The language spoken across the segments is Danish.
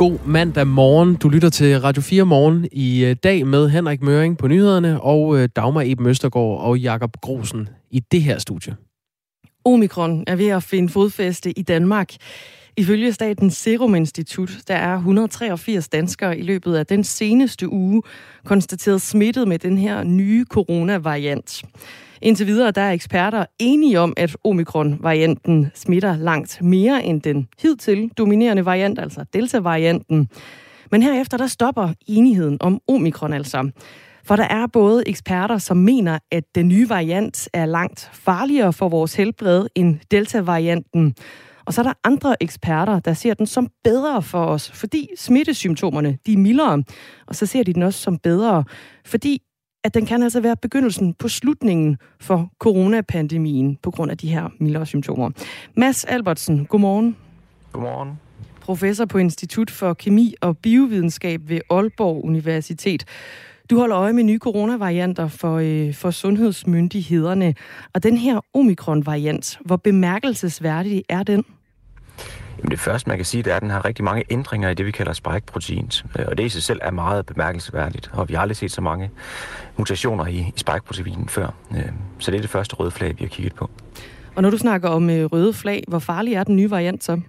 God mandag morgen. Du lytter til Radio 4 Morgen i dag med Henrik Møring på nyhederne og Dagmar Eben Østergaard og Jakob Grosen i det her studie. Omikron er ved at finde fodfæste i Danmark. Ifølge Statens Serum Institut, der er 183 danskere i løbet af den seneste uge konstateret smittet med den her nye coronavariant. Indtil videre der er eksperter enige om, at omikron-varianten smitter langt mere end den hidtil dominerende variant, altså delta-varianten. Men herefter der stopper enigheden om omikron altså. For der er både eksperter, som mener, at den nye variant er langt farligere for vores helbred end delta-varianten. Og så er der andre eksperter, der ser den som bedre for os, fordi smittesymptomerne de er mildere. Og så ser de den også som bedre, fordi at den kan altså være begyndelsen på slutningen for coronapandemien på grund af de her mildere symptomer. Mads Albertsen, godmorgen. Godmorgen. Professor på Institut for Kemi og Biovidenskab ved Aalborg Universitet. Du holder øje med nye coronavarianter for sundhedsmyndighederne. Og den her omikron-variant, hvor bemærkelsesværdig er den? Jamen det første, man kan sige, det er, at den har rigtig mange ændringer i det, vi kalder spike-proteins. Og det i sig selv er meget bemærkelsesværdigt, og vi har aldrig set så mange mutationer i spike-proteinen før. Så det er det første røde flag, vi har kigget på. Og når du snakker om røde flag, hvor farlig er den nye variant så?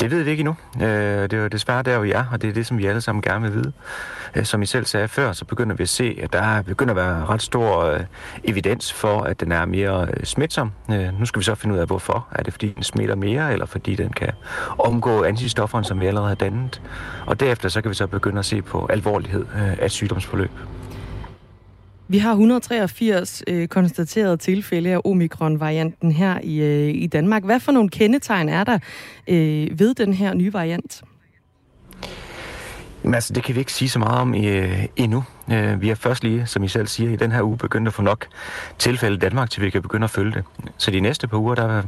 Det ved vi ikke endnu. Det er jo desværre der, vi er, og det er det, som vi alle sammen gerne vil vide. Som I selv sagde før, så begynder vi at se, at der begynder at være ret stor evidens for, at den er mere smitsom. Nu skal vi så finde ud af, hvorfor. Er det, fordi den smitter mere, eller fordi den kan omgå antistofferne, som vi allerede har dannet? Og derefter så kan vi så begynde at se på alvorlighed af sygdomsforløb. Vi har 183 konstaterede tilfælde af omikron-varianten her i Danmark. Hvad for nogle kendetegn er der ved den her nye variant? Jamen, altså, det kan vi ikke sige så meget om endnu. Vi er først lige, som I selv siger, i den her uge begyndt at få nok tilfælde i Danmark, til vi kan begynde at følge det. Så de næste par uger, der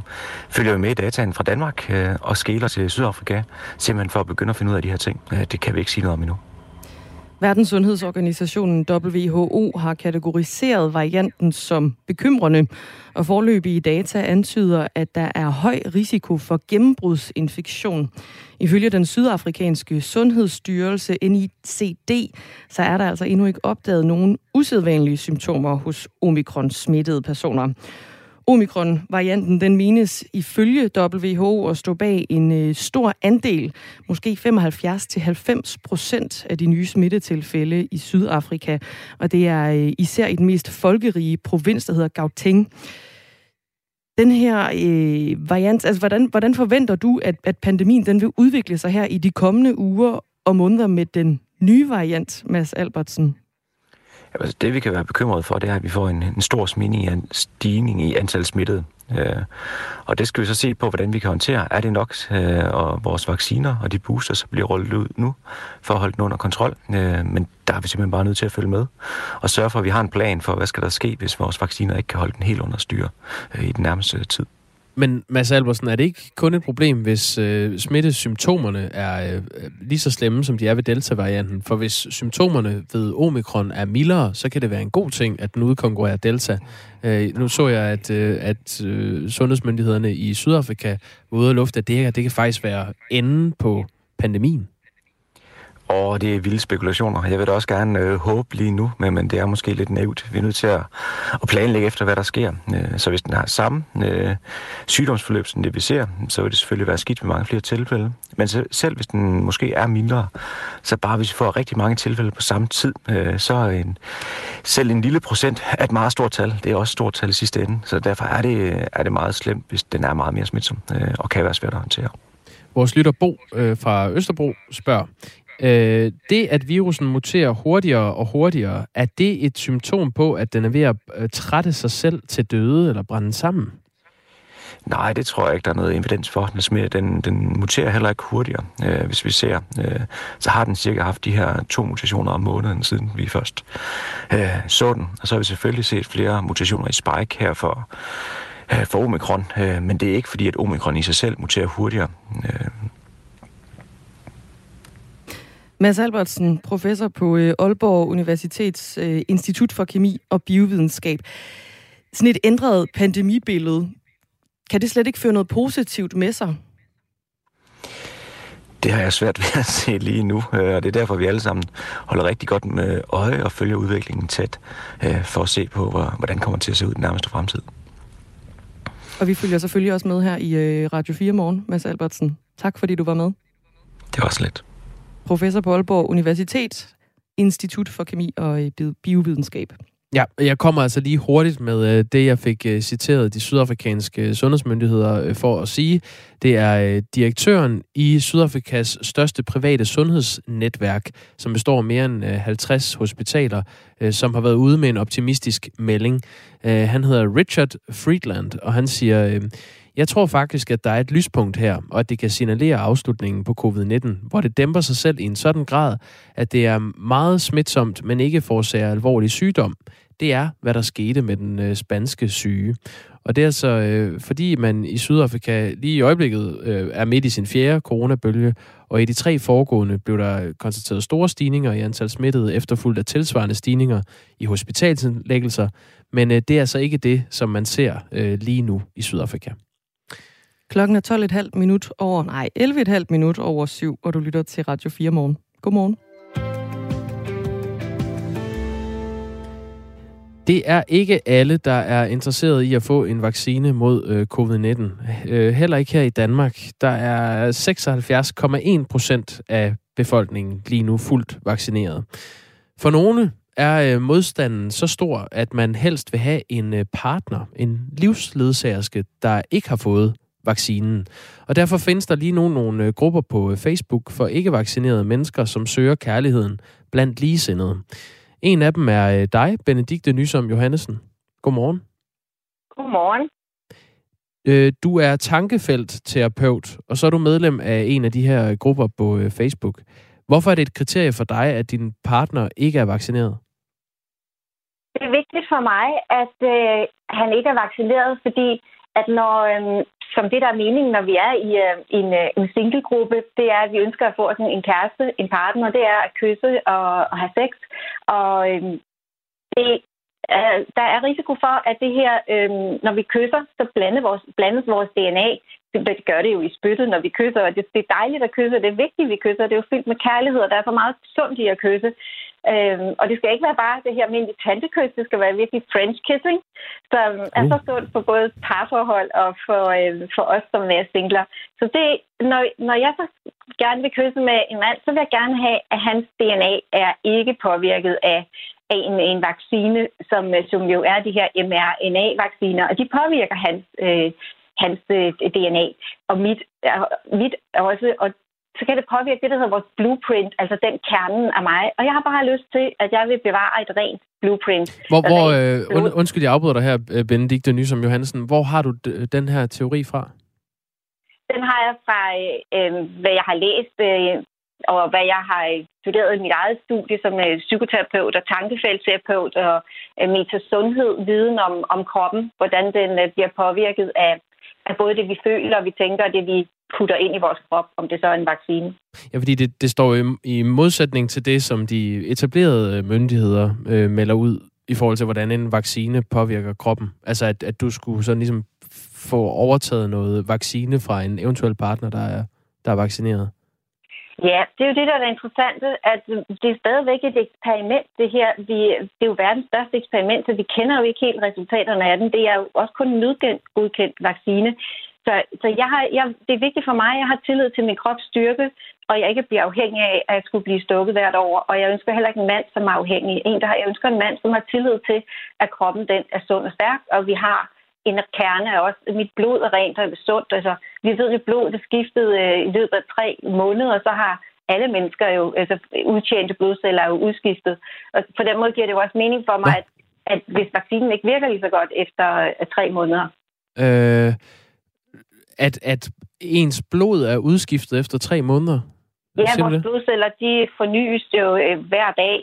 følger vi med i dataen fra Danmark og skeler til Sydafrika, simpelthen for at begynde at finde ud af de her ting. Det kan vi ikke sige noget om endnu. Verdenssundhedsorganisationen WHO har kategoriseret varianten som bekymrende, og foreløbige data antyder, at der er høj risiko for gennembrudsinfektion. Ifølge den sydafrikanske sundhedsstyrelse NICD, så er der altså endnu ikke opdaget nogen usædvanlige symptomer hos omikron-smittede personer. Omikron-varianten, den menes ifølge WHO at stå bag en stor andel, måske 75-90% af de nye smittetilfælde i Sydafrika. Og det er især i den mest folkerige provins, der hedder Gauteng. Den her variant, altså hvordan forventer du, at pandemien den vil udvikle sig her i de kommende uger og måneder med den nye variant, Mads Albertsen? Altså det, vi kan være bekymrede for, det er, at vi får en stor stigning i antal smittede. Og det skal vi så se på, hvordan vi kan håndtere. Er det nok og vores vacciner og de booster, så bliver rullet ud nu, for at holde den under kontrol? Men der er vi simpelthen bare nødt til at følge med og sørge for, at vi har en plan for, hvad skal der ske, hvis vores vacciner ikke kan holde den helt under styre i den nærmeste tid. Men Mads Albertsen, er det ikke kun et problem, hvis smittesymptomerne er lige så slemme, som de er ved Delta-varianten? For hvis symptomerne ved Omikron er mildere, så kan det være en god ting, at den udkonkurrerer Delta. Nu så jeg, at sundhedsmyndighederne i Sydafrika var ude at lufte, at det her det kan faktisk være enden på pandemien. Og det er vilde spekulationer. Jeg vil da også gerne håbe lige nu, men det er måske lidt naivt. Vi er nødt til at planlægge efter, hvad der sker. Så hvis den har samme sygdomsforløb, som det vi ser, så vil det selvfølgelig være skidt med mange flere tilfælde. Men selv hvis den måske er mindre, så bare hvis vi får rigtig mange tilfælde på samme tid, så er selv en lille procent er et meget stort tal. Det er også et stort tal i sidste ende. Så derfor er det meget slemt, hvis den er meget mere smitsom og kan være svært at håndtere. Vores lytter Bo fra Østerbro spørger: det, at virussen muterer hurtigere og hurtigere, er det et symptom på, at den er ved at trætte sig selv til døde eller brænde sammen? Nej, det tror jeg ikke, der er noget evidens for. Den muterer heller ikke hurtigere. Hvis vi ser, så har den cirka haft de her 2 mutationer om måneden, siden vi først så den. Og så har vi selvfølgelig set flere mutationer i spike her for omikron. Men det er ikke fordi, at omikron i sig selv muterer hurtigere. Mads Albertsen, professor på Aalborg Universitets Institut for Kemi og Biovidenskab. Sådan et ændret pandemibillede, kan det slet ikke føre noget positivt med sig? Det har jeg svært ved at se lige nu, og det er derfor, vi alle sammen holder rigtig godt med øje og følger udviklingen tæt, for at se på, hvordan det kommer til at se ud i den nærmeste fremtid. Og vi følger selvfølgelig også med her i Radio 4 morgen, Mads Albertsen. Tak fordi du var med. Det var slet. Professor på Aalborg Universitet, Institut for Kemi og Biovidenskab. Ja, jeg kommer altså lige hurtigt med det, jeg fik citeret de sydafrikanske sundhedsmyndigheder for at sige. Det er direktøren i Sydafrikas største private sundhedsnetværk, som består af mere end 50 hospitaler, som har været ude med en optimistisk melding. Han hedder Richard Friedland, og han siger: Jeg tror faktisk, at der er et lyspunkt her, og at det kan signalere afslutningen på covid-19, hvor det dæmper sig selv i en sådan grad, at det er meget smitsomt, men ikke forårsager alvorlig sygdom. Det er, hvad der skete med den spanske syge. Og det er altså, fordi man i Sydafrika lige i øjeblikket er midt i sin fjerde coronabølge, og i de 3 foregående blev der konstateret store stigninger i antal smittede, efterfulgt af tilsvarende stigninger i hospitalsindlæggelser, men det er altså ikke det, som man ser lige nu i Sydafrika. Klokken er 11,5 minut over 7, og du lytter til Radio 4 morgen. Godmorgen. Det er ikke alle, der er interesseret i at få en vaccine mod covid-19. Heller ikke her i Danmark. Der er 76,1% af befolkningen lige nu fuldt vaccineret. For nogle er modstanden så stor, at man helst vil have en partner, en livsledsagerske, der ikke har fået vaccinen. Og derfor findes der lige nu nogle grupper på Facebook for ikke-vaccinerede mennesker, som søger kærligheden blandt ligesindede. En af dem er dig, Benedikte Nysom-Johansen. Godmorgen. Godmorgen. Du er tankefeltterapeut, og så er du medlem af en af de her grupper på Facebook. Hvorfor er det et kriterie for dig, at din partner ikke er vaccineret? Det er vigtigt for mig, at han ikke er vaccineret, fordi at når, som det der er meningen, når vi er i en singlegruppe, det er, at vi ønsker at få sådan en kæreste, en partner, det er at kysse og have sex. Og der er risiko for, at det her, når vi kysser, så blandes vores DNA. Det gør det jo i spyttet, når vi kysser, og det er dejligt at kysse, og det er vigtigt, vi kysser, det er jo fyldt med kærlighed, og der er for meget sundt i at kysse. Og det skal ikke være bare det her almindelige tantekys, det skal være virkelig French kissing, som er så sundt for både parforhold og for os, som er singler. Så det, når jeg så gerne vil kysse med en mand, så vil jeg gerne have, at hans DNA er ikke påvirket af en vaccine, som jo er de her mRNA-vacciner, og de påvirker hans DNA og mit også, og så kan det påvirke det, der hedder vores blueprint, altså den kernen af mig. Og jeg har bare lyst til, at jeg vil bevare et rent blueprint. Undskyld, jeg afbryder dig her, Benedikte Nysom-Johansen. Hvor har du den her teori fra? Den har jeg fra, hvad jeg har læst, og hvad jeg har studeret i mit eget studie som psykoterapeut og tankefeltterapeut og metasundhed, viden om kroppen, hvordan den bliver påvirket af både det, vi føler, og vi tænker, og det, vi putter ind i vores krop, om det så er en vaccine. Ja, fordi det står i modsætning til det, som de etablerede myndigheder melder ud i forhold til, hvordan en vaccine påvirker kroppen. Altså, at du skulle sådan ligesom få overtaget noget vaccine fra en eventuel partner, der er vaccineret. Ja, det er jo det, der er det interessante, at det er stadigvæk et eksperiment, det her. Det er jo verdens største eksperiment, så vi kender jo ikke helt resultaterne af den. Det er jo også kun en nødgodkendt vaccine. Så det er vigtigt for mig, at jeg har tillid til min krops styrke, og jeg ikke bliver afhængig af, at jeg skulle blive stukket hvert år. Og jeg ønsker heller ikke en mand, som er afhængig. Jeg ønsker en mand, som har tillid til, at kroppen den er sund og stærk, og vi har en kerne af også. Mit blod er rent og sundt. Altså, vi ved, at blod det skiftede i løbet af 3 måneder, og så har alle mennesker jo, altså udtjente blodceller er jo udskiftet. Og på den måde giver det jo også mening for mig, at hvis vaccinen ikke virker lige så godt efter 3 måneder. At ens blod er udskiftet efter 3 måneder? Ja, vores blodceller, de fornyes jo hver dag.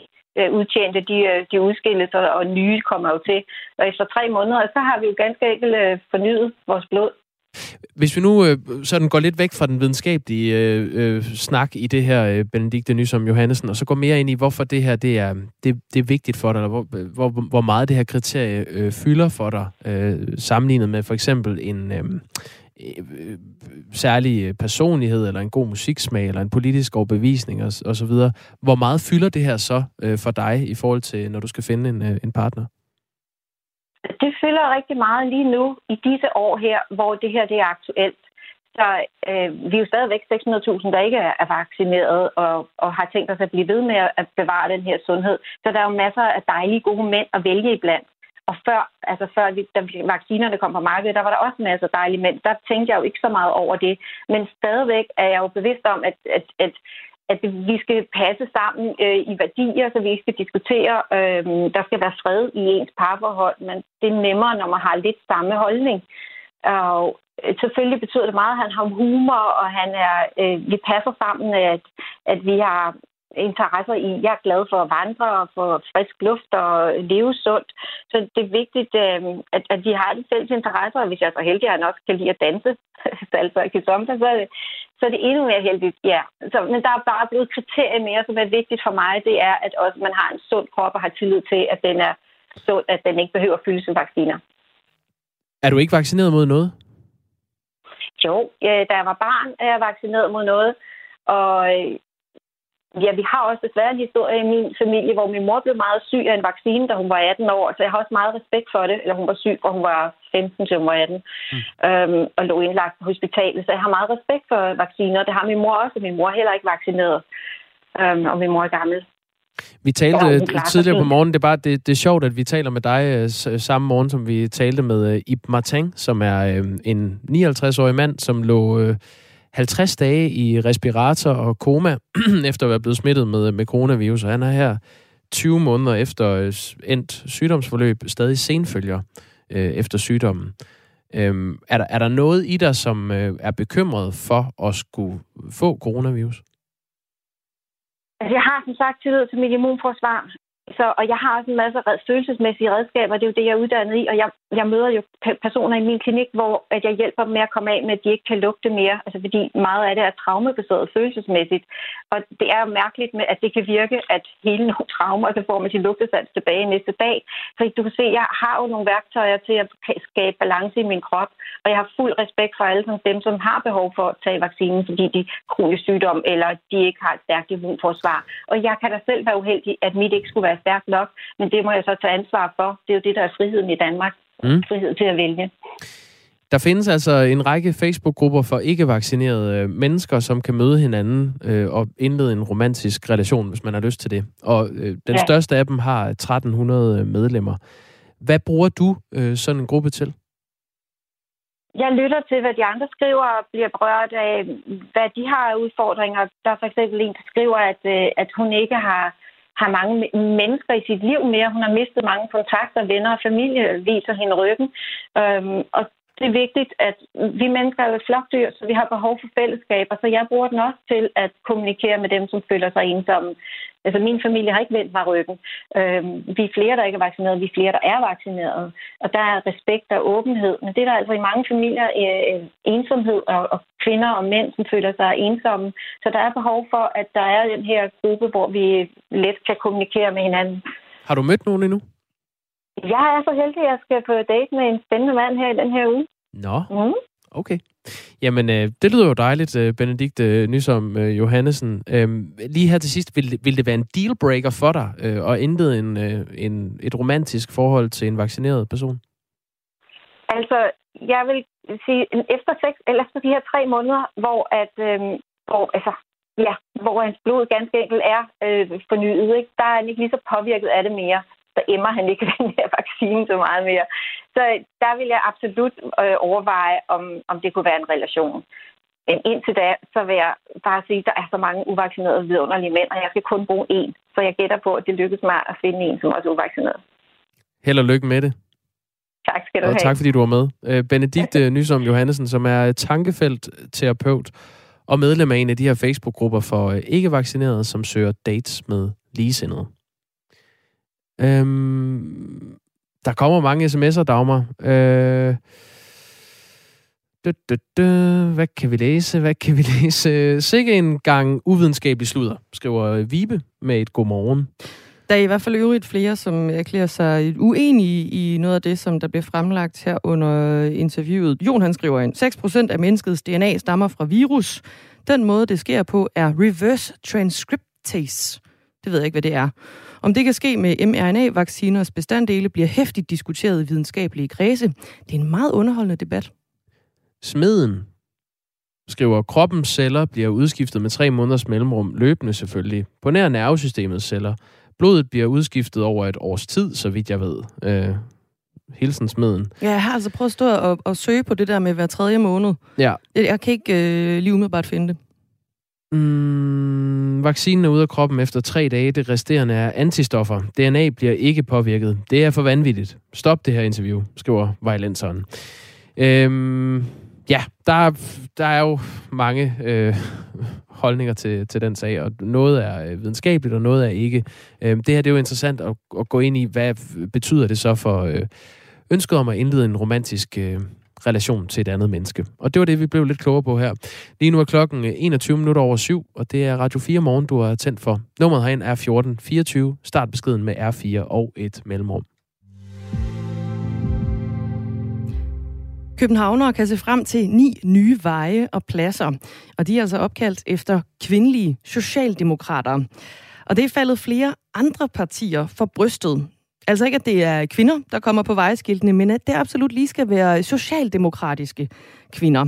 Udtjente, de udskilles, og nye kommer jo til. Og efter 3 måneder, så har vi jo ganske enkelt fornyet vores blod. Hvis vi nu sådan går lidt væk fra den videnskabelige snak i det her, Benedikte Nysom-Johansen, og så går mere ind i, hvorfor det her det er vigtigt for dig, eller hvor meget det her kriterie fylder for dig, sammenlignet med for eksempel en særlig personlighed, eller en god musiksmag, eller en politisk overbevisning og så videre. Hvor meget fylder det her så for dig, i forhold til, når du skal finde en partner? Det fylder rigtig meget lige nu, i disse år her, hvor det her det er aktuelt. Så vi er jo stadigvæk 600.000, der ikke er vaccineret og har tænkt os at blive ved med at bevare den her sundhed. Så der er jo masser af dejlige, gode mænd at vælge iblandt. Og før da vaccinerne kom på markedet, der var der også masser af dejlige mænd. Der tænkte jeg jo ikke så meget over det. Men stadigvæk er jeg jo bevidst om, at vi skal passe sammen i værdier, så vi ikke skal diskutere. Der skal være fred i ens parforhold, men det er nemmere, når man har lidt samme holdning. Og selvfølgelig betyder det meget, at han har humor, og vi passer sammen, at vi har interesser i. Jeg er glad for at vandre og få frisk luft og leve sundt. Så det er vigtigt, at vi har de fælles interesser, og hvis jeg er så heldig, at han også kan lide at danse, altså kizomba, så er det endnu mere heldigt, ja. Så, men der er bare blevet kriterier mere, som er vigtigt for mig, det er, at også man har en sund krop og har tillid til, at den er sund, at den ikke behøver at fylde sine vacciner. Er du ikke vaccineret mod noget? Jo, da jeg var barn, er jeg vaccineret mod noget. Og ja, vi har også desværre en historie i min familie, hvor min mor blev meget syg af en vaccine, da hun var 18 år. Så jeg har også meget respekt for det. Eller hun var syg, for hun var 15 til hun var 18 og lå indlagt på hospitalet. Så jeg har meget respekt for vacciner. Det har min mor også, og min mor heller ikke vaccineret. Og min mor er gammel. Vi talte tidligere på morgenen, det er sjovt, at vi taler med dig samme morgen, som vi talte med Ib Martin, som er en 59-årig mand, som lå 50 dage i respirator og koma, efter at være blevet smittet med coronavirus, og han er her 20 måneder efter endt sygdomsforløb, stadig senfølger efter sygdommen. Er der noget i dig, som er bekymret for at skulle få coronavirus? Altså, jeg har som sagt tillid til mit immunforsvar, og jeg har også en masse følelsesmæssige redskaber, det er jo det, jeg er uddannet i, og jeg møder jo personer i min klinik, hvor at jeg hjælper dem med at komme af med, at de ikke kan lugte mere, altså fordi meget af det er traumebaseret følelsesmæssigt, og det er jo mærkeligt, med, at det kan virke, at hele nogle traumer, så får man sin lugtesans tilbage næste dag, så du kan se, at jeg har jo nogle værktøjer til at skabe balance i min krop, og jeg har fuld respekt for alle dem, som har behov for at tage vaccinen, fordi de har kronisk sygdom, eller de ikke har et stærkt immunforsvar, og jeg kan da selv være uheldig, at mit ikke skulle være stærkt nok, men det må jeg så tage ansvar for. Det er jo det, der er friheden i Danmark. Frihed til at vælge. Der findes altså en række Facebook-grupper for ikke-vaccinerede mennesker, som kan møde hinanden og indlede en romantisk relation, hvis man har lyst til det. Og den største af dem har 1300 medlemmer. Hvad bruger du sådan en gruppe til? Jeg lytter til, hvad de andre skriver og bliver berørt af, hvad de har af udfordringer. Der er for eksempel en, der skriver, at hun ikke har mange mennesker i sit liv mere. Hun har mistet mange kontakter, venner og familie, viser hende ryggen. Og det er vigtigt, at vi mennesker er jo flokdyr, så vi har behov for fællesskaber. Så jeg bruger den også til at kommunikere med dem, som føler sig ensomme. Altså, min familie har ikke vendt mig ryggen. Vi er flere, der ikke er vaccineret, vi er flere, der er vaccineret. Og der er respekt og åbenhed. Men det er der altså i mange familier ensomhed og kvinder og mænd, som føler sig ensomme. Så der er behov for, at der er den her gruppe, hvor vi let kan kommunikere med hinanden. Har du mødt nogen endnu? Jeg er så heldig, at jeg skal på date med en spændende mand her i den her uge. Nå, okay. Jamen, det lyder jo dejligt, Benedikte Nysom-Johansen. Lige her til sidst, vil det være en dealbreaker for dig at indlede et romantisk forhold til en vaccineret person? Altså, jeg vil sige, efter de her 3 måneder, hvor hans blod ganske enkelt er fornyet, ikke? Der er han ikke lige så påvirket af det mere. Så emmer han ikke den her vaccine så meget mere. Så der vil jeg absolut overveje, om det kunne være en relation. Men indtil da, så vil jeg bare sige, at der er så mange uvaccinerede vidunderlige mænd, og jeg skal kun bruge én. Så jeg gætter på, at det lykkes mig at finde en, som også er uvaccineret. Held og lykke med det. Tak skal du have. Og tak, fordi du var med. Benedikte Nysom-Johansen, som er tankefeltterapeut og medlem af en af de her Facebook-grupper for ikke-vaccinerede, som søger dates med ligesindede. Der kommer mange sms'er, Dagmar. Hvad kan vi læse? Sikke en gang uvidenskabelig sludder, skriver Vibe med et godmorgen. Der er i hvert fald øvrigt flere, som erklærer sig uenige i noget af det, som der bliver fremlagt her under interviewet. Jon, han skriver ind, 6% af menneskets DNA stammer fra virus. Den måde, det sker på, er reverse transcriptase. Det ved jeg ikke, hvad det er. Om det kan ske med mRNA-vacciners bestanddele, bliver heftigt diskuteret i videnskabelige kredse. Det er en meget underholdende debat. Smeden skriver, kroppens celler bliver udskiftet med 3 måneders mellemrum, løbende selvfølgelig, på nær nervesystemets celler. Blodet bliver udskiftet over et års tid, så vidt jeg ved. Hilsen smeden. Ja, jeg har altså prøvet at stå og søge på det der med hver 3. måned. Ja. Jeg kan ikke lige umiddelbart finde det. Vaccinen er ude af kroppen efter 3 dage. Det resterende er antistoffer. DNA bliver ikke påvirket. Det er for vanvittigt. Stop det her interview, skriver Vejlenseren. Ja, der er jo mange holdninger til den sag, og noget er videnskabeligt, og noget er ikke. Det her det er jo interessant at gå ind i, hvad betyder det så for ønsket om at indlede en romantisk relation til et andet menneske. Og det var det, vi blev lidt klogere på her. Lige nu er klokken 21:07, og det er Radio 4 Morgen, du har tændt for. Nummeret herinde er 1424. Start beskeden med R4 og et mellemrum. Københavnere kan se frem til 9 nye veje og pladser, og de er altså opkaldt efter kvindelige socialdemokrater. Og det er faldet flere andre partier for brystet. Altså ikke, at det er kvinder, der kommer på vejskiltene, men at det absolut lige skal være socialdemokratiske kvinder.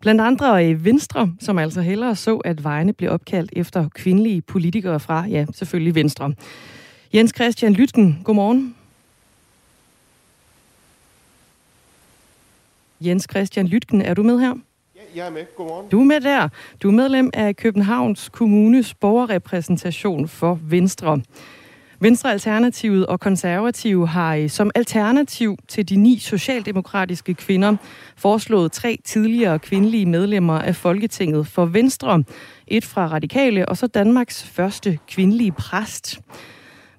Blandt andre Venstre, som altså hellere så, at vejene blev opkaldt efter kvindelige politikere fra, ja, selvfølgelig Venstre. Jens Kristian Lütken, godmorgen. Jens Kristian Lütken, er du med her? Ja, jeg er med. Godmorgen. Du er med der. Du er medlem af Københavns Kommunes borgerrepræsentation for Venstre. Venstre, Alternativet og Konservative har som alternativ til de 9 socialdemokratiske kvinder foreslået 3 tidligere kvindelige medlemmer af Folketinget for Venstre. Et fra Radikale og så Danmarks første kvindelige præst.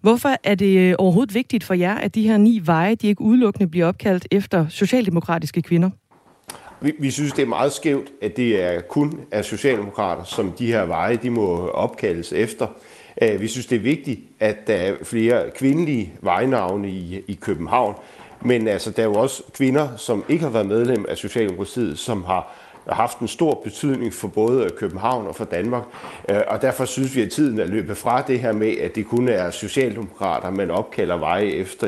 Hvorfor er det overhovedet vigtigt for jer, at de her 9 veje, de ikke udelukkende bliver opkaldt efter socialdemokratiske kvinder? Vi synes, det er meget skævt, at det er kun af socialdemokrater, som de her veje, de må opkaldes efter. Vi synes, det er vigtigt, at der er flere kvindelige vejnavne i København. Men altså, der er jo også kvinder, som ikke har været medlem af Socialdemokratiet, som har haft en stor betydning for både København og for Danmark. Og derfor synes vi, at tiden er løbet fra det her med, at det kun er socialdemokrater, man opkalder veje efter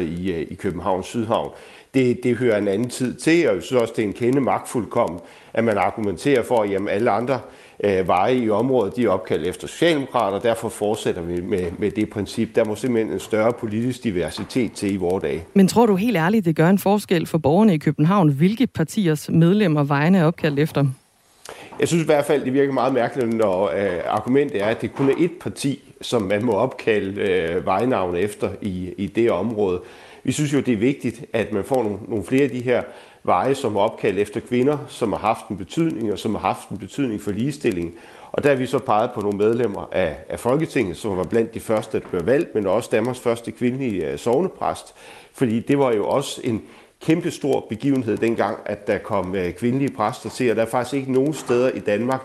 i Københavns Sydhavn. Det hører en anden tid til, og jeg synes også, det er en kende magtfuldkommen, at man argumenterer for, at jamen, alle andre veje i området, de er opkaldt efter socialdemokrater, og derfor fortsætter vi med det princip. Der må simpelthen en større politisk diversitet til i vores dage. Men tror du helt ærligt, det gør en forskel for borgerne i København, hvilke partiers medlemmer vejene er opkaldt efter? Jeg synes i hvert fald, det virker meget mærkeligt, når argumentet er, at det kun er et parti, som man må opkalde vejnavne efter i det område. Vi synes jo, det er vigtigt, at man får nogle flere af de her veje, som er opkaldt efter kvinder, som har haft en betydning, og som har haft en betydning for ligestilling. Og der har vi så peget på nogle medlemmer af Folketinget, som var blandt de første, der blev valgt, men også Danmarks første kvindelige sognepræst. Fordi det var jo også en kæmpe stor begivenhed dengang, at der kom kvindelige præster til, og der er faktisk ikke nogen steder i Danmark,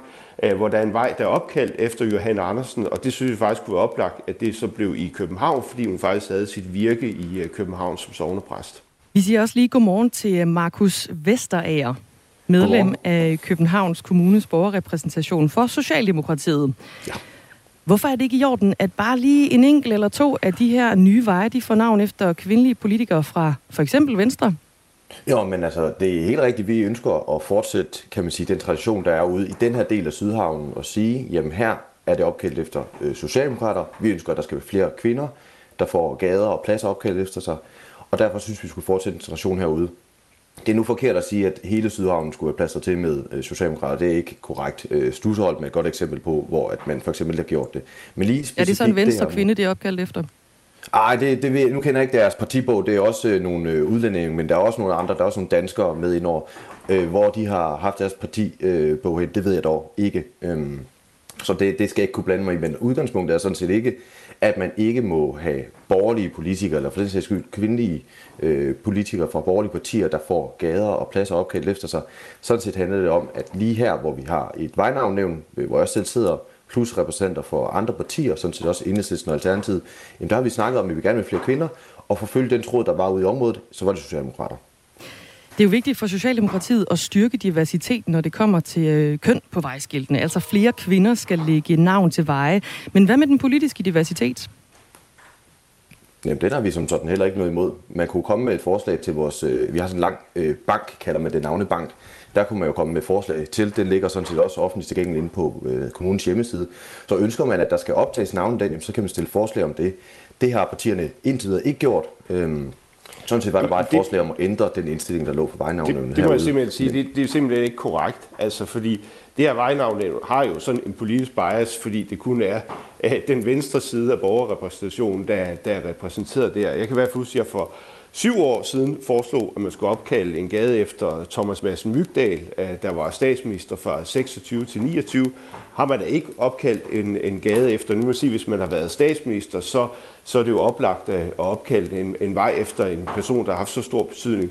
hvor der er en vej, der er opkaldt efter Johanne Andersen, og det synes jeg faktisk kunne være oplagt, at det så blev i København, fordi hun faktisk havde sit virke i København som sognepræst. Vi siger også lige godmorgen til Markus Vestager, medlem af Københavns Kommunes borgerrepræsentation for Socialdemokratiet. Ja. Hvorfor er det ikke i orden, at bare lige en enkelt eller 2 af de her nye veje, de får navn efter kvindelige politikere fra for eksempel Venstre? Jo, men altså, det er helt rigtigt, vi ønsker at fortsætte, kan man sige, den tradition, der er ude i den her del af Sydhavnen, og sige, jamen her er det opkaldt efter socialdemokrater. Vi ønsker, at der skal være flere kvinder, der får gader og pladser opkaldt efter sig. Og derfor synes vi skulle fortsætte en tradition herude. Det er nu forkert at sige, at hele Sydhavnen skulle have pladser til med socialdemokrater. Det er ikke korrekt. Stusseholm er et godt eksempel på, hvor at man for eksempel har gjort det. Men lige specifikt, er det så en venstre kvinde, det er opkaldt efter? Ej, nu kender jeg ikke deres partibog. Det er også nogle udlændinge, men der er også nogle andre. Der er også nogle danskere med indover, hvor de har haft deres partibog. Det ved jeg dog ikke. Så det skal jeg ikke kunne blande mig i, men udgangspunktet er sådan set ikke, at man ikke må have borgerlige politikere, eller for den sags skyld kvindelige politikere fra borgerlige partier, der får gader og pladser opkaldt efter sig. Sådan set handler det om, at lige her, hvor vi har et vejnavnnævn, hvor jeg selv sidder, plus repræsentanter for andre partier, sådan set også Enhedslisten og Alternativet, der har vi snakket om, at vi gerne vil flere kvinder, og forfølge den tråd, der var ude i området, så var det Socialdemokrater. Det er jo vigtigt for Socialdemokratiet at styrke diversiteten, når det kommer til køn på vejskiltene. Altså flere kvinder skal lægge navn til veje. Men hvad med den politiske diversitet? Jamen, den har vi som sådan heller ikke noget imod. Man kunne komme med et forslag til vores... Vi har sådan en lang bank, kalder man det, navnebank. Der kunne man jo komme med forslag til. Den ligger sådan set også offentligt tilgængelig inde på kommunens hjemmeside. Så ønsker man, at der skal optages navnedag, så kan man stille forslag om det. Det har partierne indtil videre ikke gjort. Sådan set var der bare et forslag om at ændre den indstilling, der lå på vejnavnene. Det må jeg simpelthen sige, det er simpelthen ikke korrekt. Altså, fordi det her vejnavnene har jo sådan en politisk bias, fordi det kun er den venstre side af borgerrepræsentationen, der er repræsenteret der. Jeg kan i hvert fald huske, at jeg for 7 år siden foreslog, at man skulle opkalde en gade efter Thomas Madsen-Mygdal, der var statsminister fra 26 til 29. Har man da ikke opkaldt en gade efter? Nu må jeg sige, hvis man har været statsminister, så er det jo oplagt at opkalde en vej efter en person, der har haft så stor betydning.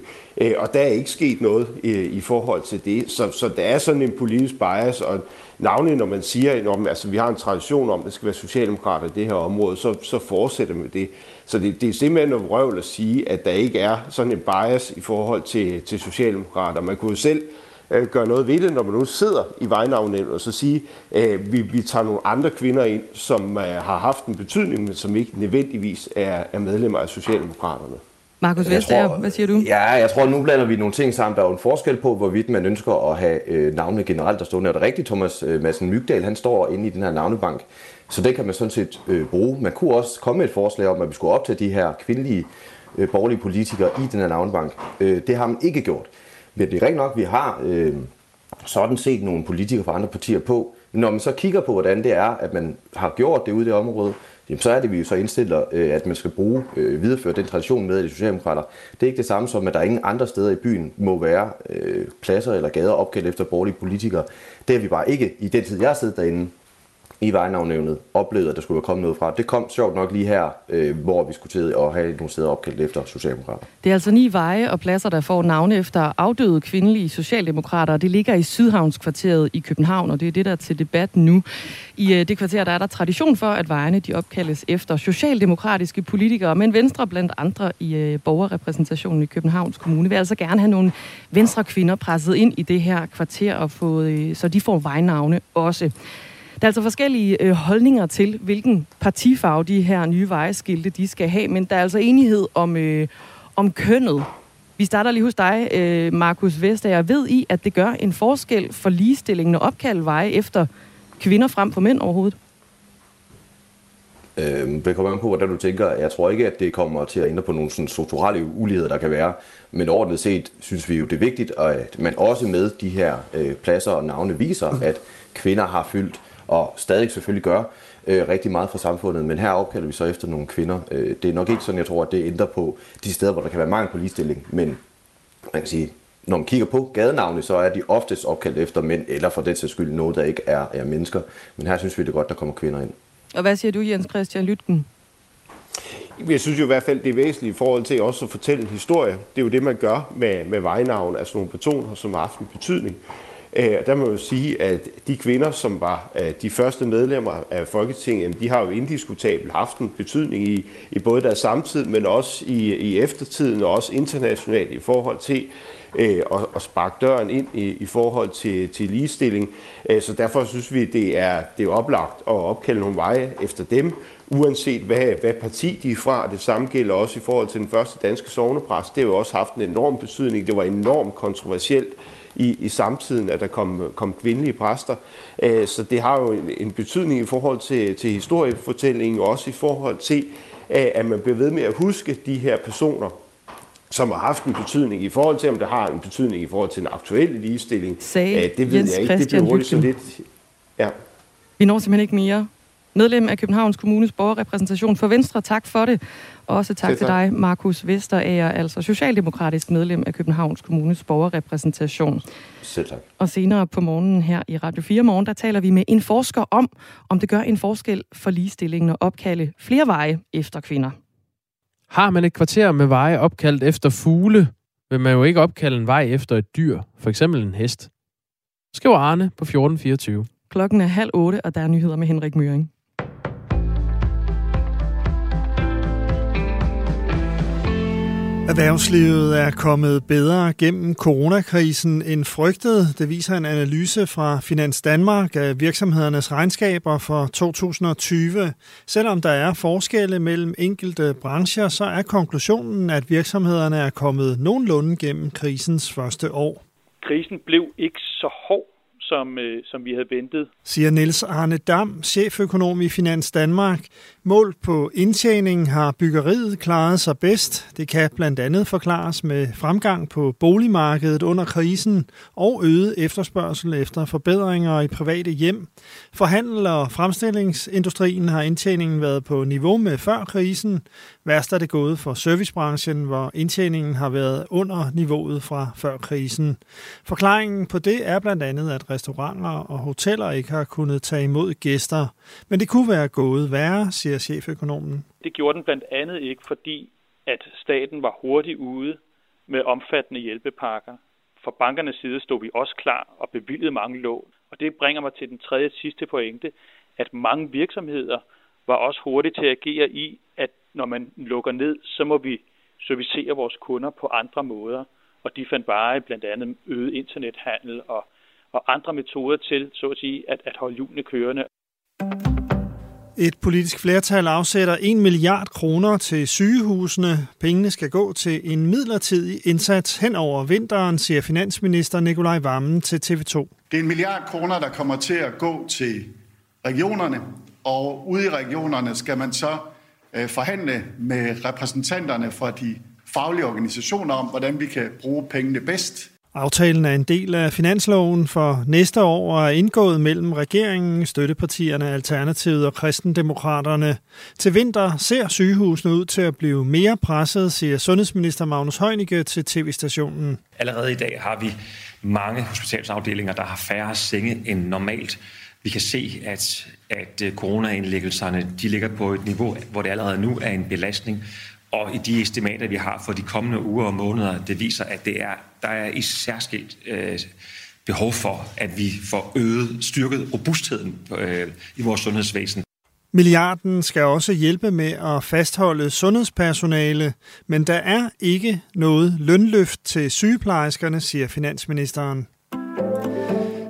Og der er ikke sket noget i forhold til det. Så der er sådan en politisk bias, og navnlig når man siger, at vi har en tradition om, at det skal være socialdemokrater i det her område, så fortsætter man det. Så det er simpelthen noget vrøvl at sige, at der ikke er sådan en bias i forhold til socialdemokrater. Man kunne jo selv gøre noget ved det, når man nu sidder i vejnavnenævnet, og så sige, at vi tager nogle andre kvinder ind, som har haft en betydning, men som ikke nødvendigvis er medlemmer af Socialdemokraterne. Markus Vestager, hvad siger du? Ja, jeg tror, nu blander vi nogle ting sammen. Der er en forskel på, hvorvidt man ønsker at have navne generelt, der står nær. Det er rigtigt, Thomas Madsen-Mygdal, han står inde i den her navnebank, så det kan man sådan set bruge. Man kunne også komme med et forslag om, at vi skulle optage de her kvindelige borgerlige politikere i den her navnebank. Det har man ikke gjort. Men det er rigtig nok, vi har sådan set nogle politikere fra andre partier på. Når man så kigger på, hvordan det er, at man har gjort det ude i det område, jamen, så er det, vi jo så indstiller, at man skal videreføre den tradition med de socialdemokrater. Det er ikke det samme som, at der ingen andre steder i byen må være pladser eller gader opkaldt efter borgerlige politikere. Det har vi bare ikke i den tid, jeg har siddet derinde i vejnavnenævnet, oplevet, at der skulle være kommet noget fra. Det kom sjovt nok lige her, hvor vi skulle til at have nogle steder opkaldt efter socialdemokrater. Det er altså 9 veje og pladser, der får navne efter afdøde kvindelige socialdemokrater. Det ligger i Sydhavnskvarteret i København, og det er det, der er til debat nu. I det kvarter, der er der tradition for, at vejene de opkaldes efter socialdemokratiske politikere, men Venstre blandt andre i borgerrepræsentationen i Københavns Kommune vil altså gerne have nogle venstre kvinder presset ind i det her kvarter, og så de får vejnavne også. Der er altså forskellige holdninger til, hvilken partifarve de her nye vejeskilte de skal have, men der er altså enighed om kønnet. Vi starter lige hos dig, Markus Vestager. Ved I, at det gør en forskel for ligestillingen at opkalde veje efter kvinder frem for mænd overhovedet? Det kommer an på, hvordan du tænker. Jeg tror ikke, at det kommer til at ændre på nogle sådan strukturelle uligheder, der kan være. Men overordnet set synes vi jo, det er vigtigt, at man også med de her pladser og navne viser, at kvinder har fyldt og stadig selvfølgelig gør rigtig meget for samfundet, men her opkalder vi så efter nogle kvinder. Det er nok ikke sådan, jeg tror, at det ændrer på de steder, hvor der kan være mangel på ligestilling, men man kan sige, når man kigger på gadenavne, så er de oftest opkaldt efter mænd, eller for den sags skyld noget, der ikke er mennesker. Men her synes vi, det er godt, der kommer kvinder ind. Og hvad siger du, Jens Kristian Lütken? Jeg synes jo i hvert fald, det er væsentligt i forhold til også at fortælle en historie. Det er jo det, man gør med vejnavn, altså nogle personer, som har haft en betydning. Der må jeg jo sige, at de kvinder, som var de første medlemmer af Folketinget, de har jo indiskutabelt haft en betydning i både deres samtid, men også i eftertiden og også internationalt i forhold til at sparke døren ind i forhold til ligestilling. Så derfor synes vi, det er oplagt at opkalde nogle veje efter dem, uanset hvad parti de er fra. Det samme gælder også i forhold til den første danske sognepræst. Det har jo også haft en enorm betydning. Det var enormt kontroversielt i samtiden, at der kom kvindelige præster. Så det har jo en betydning i forhold til historiefortællingen, og også i forhold til, at man bliver ved med at huske de her personer, som har haft en betydning i forhold til, om det har en betydning i forhold til en aktuel ligestilling. Det ved Jens jeg ikke. Det bliver roligt så lidt. Ja. Vi når simpelthen ikke mere. Medlem af Københavns Kommunes borgerrepræsentation for Venstre, tak for det. Og også tak til dig, Markus Vestager, altså socialdemokratisk medlem af Københavns Kommunes borgerrepræsentation. Selv tak. Og senere på morgenen her i Radio 4 Morgen, der taler vi med en forsker om det gør en forskel for ligestillingen at opkalde flere veje efter kvinder. Har man et kvarter med veje opkaldt efter fugle, vil man jo ikke opkalde en vej efter et dyr, for eksempel en hest. Skriver Arne på 1424. Klokken er 7:30, og der er nyheder med Henrik Møring. Erhvervslivet er kommet bedre gennem coronakrisen end frygtet. Det viser en analyse fra Finans Danmark af virksomhedernes regnskaber for 2020. Selvom der er forskelle mellem enkelte brancher, så er konklusionen, at virksomhederne er kommet nogenlunde gennem krisens første år. Krisen blev ikke så hård, som vi havde ventet, siger Niels Arne Dam, cheføkonom i Finans Danmark. Målt på indtjeningen har byggeriet klaret sig bedst. Det kan blandt andet forklares med fremgang på boligmarkedet under krisen og øget efterspørgsel efter forbedringer i private hjem. For handel og fremstillingsindustrien har indtjeningen været på niveau med før krisen. Værst er det gået for servicebranchen, hvor indtjeningen har været under niveauet fra før krisen. Forklaringen på det er blandt andet, at restauranter og hoteller ikke har kunnet tage imod gæster. Men det kunne være gået værre, siger cheføkonomen. Det gjorde den blandt andet ikke, fordi at staten var hurtigt ude med omfattende hjælpepakker. Fra bankernes side stod vi også klar og bevilgede mange lån. Og det bringer mig til den tredje sidste pointe, at mange virksomheder var også hurtigt til at agere i, at når man lukker ned, så må vi servicere vores kunder på andre måder. Og de fandt bare blandt andet øget internethandel og andre metoder til, så at sige, at holde hjulene kørende. Et politisk flertal afsætter 1 milliard kroner til sygehusene. Pengene skal gå til en midlertidig indsats hen over vinteren, siger finansminister Nikolaj Wammen til TV2. Det er 1 milliard kroner, der kommer til at gå til regionerne, og ude i regionerne skal man så forhandle med repræsentanterne fra de faglige organisationer om, hvordan vi kan bruge pengene bedst. Aftalen er en del af finansloven for næste år og er indgået mellem regeringen, støttepartierne, Alternativet og Kristendemokraterne. Til vinter ser sygehusene ud til at blive mere presset, siger sundhedsminister Magnus Heunicke til tv-stationen. Allerede i dag har vi mange hospitalsafdelinger, der har færre senge end normalt. Vi kan se, at coronaindlæggelserne de ligger på et niveau, hvor det allerede nu er en belastning. Og i de estimater, vi har for de kommende uger og måneder, det viser, at der er i særskilt behov for, at vi får styrket robustheden i vores sundhedsvæsen. Milliarden skal også hjælpe med at fastholde sundhedspersonale, men der er ikke noget lønløft til sygeplejerskerne, siger finansministeren.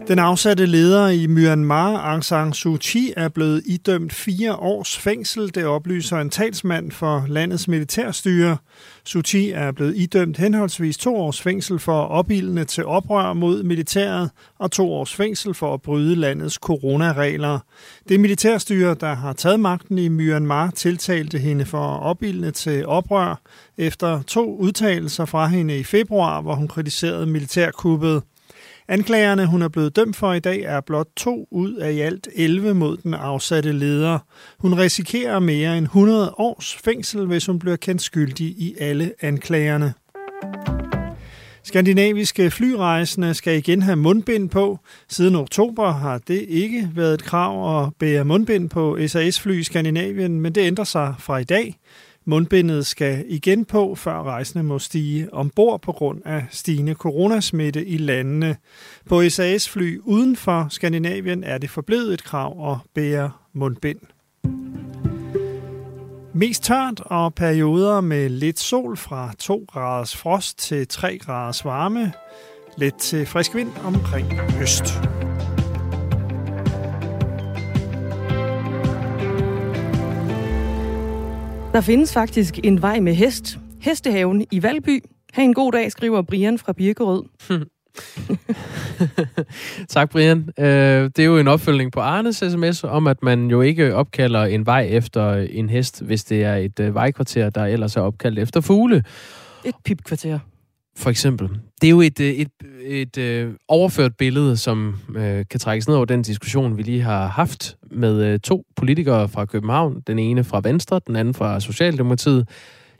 Den afsatte leder i Myanmar, Aung San Suu Kyi, er blevet idømt 4 års fængsel, det oplyser en talsmand for landets militærstyre. Suu Kyi er blevet idømt henholdsvis 2 års fængsel for opildne til oprør mod militæret og 2 års fængsel for at bryde landets coronaregler. Det militærstyre, der har taget magten i Myanmar, tiltalte hende for at opildne til oprør efter 2 udtalelser fra hende i februar, hvor hun kritiserede militærkuppet. Anklagerne, hun er blevet dømt for i dag, er blot 2 ud af i alt 11 mod den afsatte leder. Hun risikerer mere end 100 års fængsel, hvis hun bliver kendt skyldig i alle anklagerne. Skandinaviske flyrejsende skal igen have mundbind på. Siden oktober har det ikke været et krav at bære mundbind på SAS-fly i Skandinavien, men det ændrer sig fra i dag. Mundbindet skal igen på, før rejsende må stige ombord på grund af stigende coronasmitte i landene. På SAS-fly uden for Skandinavien er det forblevet et krav at bære mundbind. Mest tørt og perioder med lidt sol fra 2 graders frost til 3 graders varme. Lidt til frisk vind omkring øst. Der findes faktisk en vej med hest. Hestehaven i Valby. Ha' en god dag, skriver Brian fra Birkerød. Tak, Brian. Det er jo en opfølgning på Arnes sms om, at man jo ikke opkalder en vej efter en hest, hvis det er et vejkvarter, der ellers er opkaldt efter fugle. Et pipkvarter. For eksempel. Det er jo et overført billede, som kan trækkes ned over den diskussion, vi lige har haft med 2 politikere fra København. Den ene fra Venstre, den anden fra Socialdemokratiet.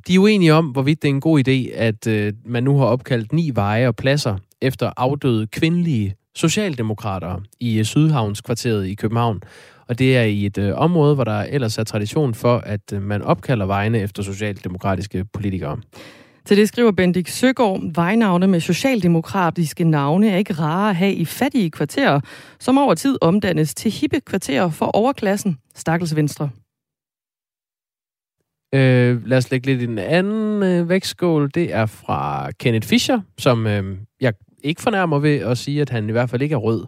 De er uenige om, hvorvidt det er en god idé, at man nu har opkaldt 9 veje og pladser efter afdøde kvindelige socialdemokrater i Sydhavnskvarteret i København. Og det er i et område, hvor der ellers er tradition for, at man opkalder vejene efter socialdemokratiske politikere. Til det skriver Benedikte Søgaard, vejnavne med socialdemokratiske navne er ikke rare at have i fattige kvarterer, som over tid omdannes til hippe kvarterer for overklassen. Stakkels Venstre. Lad os lægge lidt i den anden vægtskål. Det er fra Kenneth Fischer, som jeg ikke fornærmer ved at sige, at han i hvert fald ikke er rød.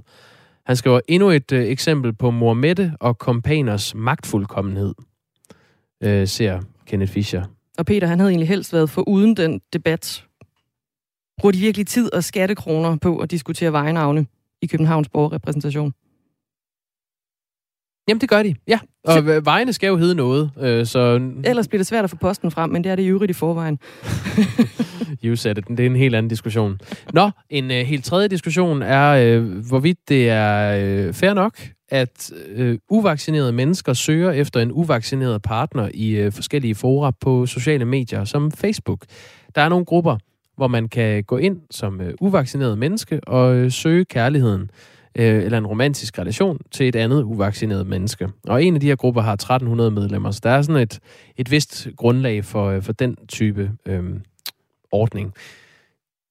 Han skriver endnu et eksempel på mor Mette og kompaners magtfuldkommenhed, ser Kenneth Fischer. Og Peter, han havde egentlig helst været foruden den debat. Bruger de virkelig tid og skattekroner på at diskutere vejnavne i Københavns borgerrepræsentation? Jamen, det gør de, ja. Og vejene skal jo hedde noget, så... Ellers bliver det svært at få posten frem, men det er det i øvrigt i forvejen. You said it. Det er en helt anden diskussion. Nå, en helt tredje diskussion er, hvorvidt det er fair nok, at uvaccinerede mennesker søger efter en uvaccineret partner i forskellige fora på sociale medier, som Facebook. Der er nogle grupper, hvor man kan gå ind som uvaccineret menneske og søge kærligheden eller en romantisk relation til et andet uvaccineret menneske. Og en af de her grupper har 1300 medlemmer, så der er sådan et vist grundlag for den type ordning.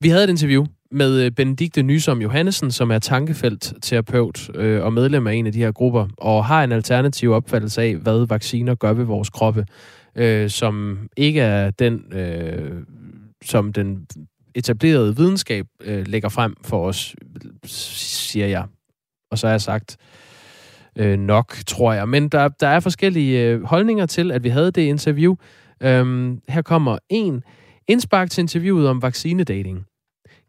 Vi havde et interview med Benedikte Nysom-Johansen, som er tankefeltterapeut og medlem af en af de her grupper, og har en alternativ opfattelse af, hvad vacciner gør ved vores kroppe, som ikke er den, som den etablerede videnskab lægger frem for os, siger jeg. Og så har jeg sagt nok, tror jeg. Men der er forskellige holdninger til, at vi havde det interview. Her kommer en indspark til interviewet om vaccinedating.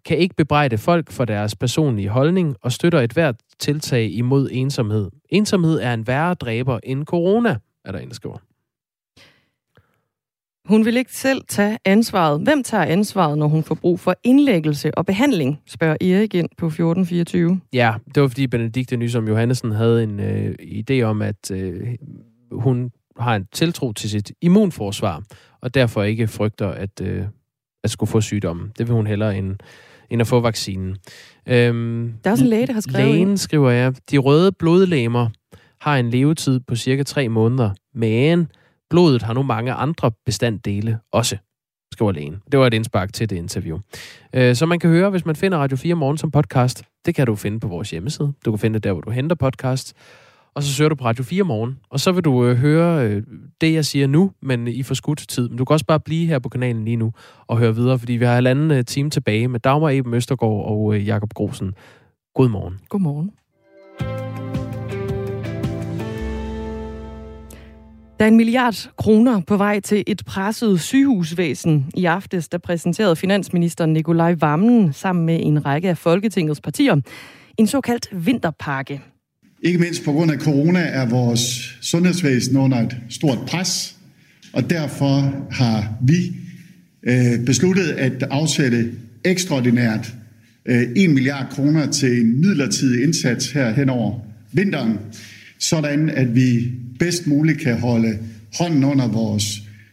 Kan ikke bebrejde folk for deres personlige holdning og støtter et hvert tiltag imod ensomhed. Ensomhed er en værre dræber end corona, er der en, der skriver. Hun vil ikke selv tage ansvaret. Hvem tager ansvaret, når hun får brug for indlæggelse og behandling, spørger Erik ind på 1424. Ja, det var fordi Benedikte Nysom-Johansen havde en idé om, at hun har en tiltro til sit immunforsvar, og derfor ikke frygter at skulle få sygdommen. Det vil hun hellere end at få vaccinen. Der er også en læge, der har skrevet. Lægen skriver, ja. De røde blodlegemer har en levetid på cirka 3 måneder, men blodet har nu mange andre bestanddele også, skriver lægen. Det var et indspark til det interview. Så man kan høre, hvis man finder Radio 4 Morgen som podcast, det kan du finde på vores hjemmeside. Du kan finde det der, hvor du henter podcast. Og så søger du på Radio 4 Morgen, og så vil du høre det, jeg siger nu, men i forskudt tid. Men du kan også bare blive her på kanalen lige nu og høre videre, fordi vi har 1,5 time tilbage med Dagmar Eben Østergaard og Jakob Grosen. God morgen. God morgen. Der er 1 milliard kroner på vej til et presset sygehusvæsen. I aftes, der præsenterede finansminister Nikolaj Wammen sammen med en række af Folketingets partier en såkaldt vinterpakke. Ikke mindst på grund af corona er vores sundhedsvæsen under et stort pres, og derfor har vi besluttet at afsætte ekstraordinært 1 milliard kroner til en midlertidig indsats her hen over vinteren, sådan at vi bedst muligt kan holde hånden under vores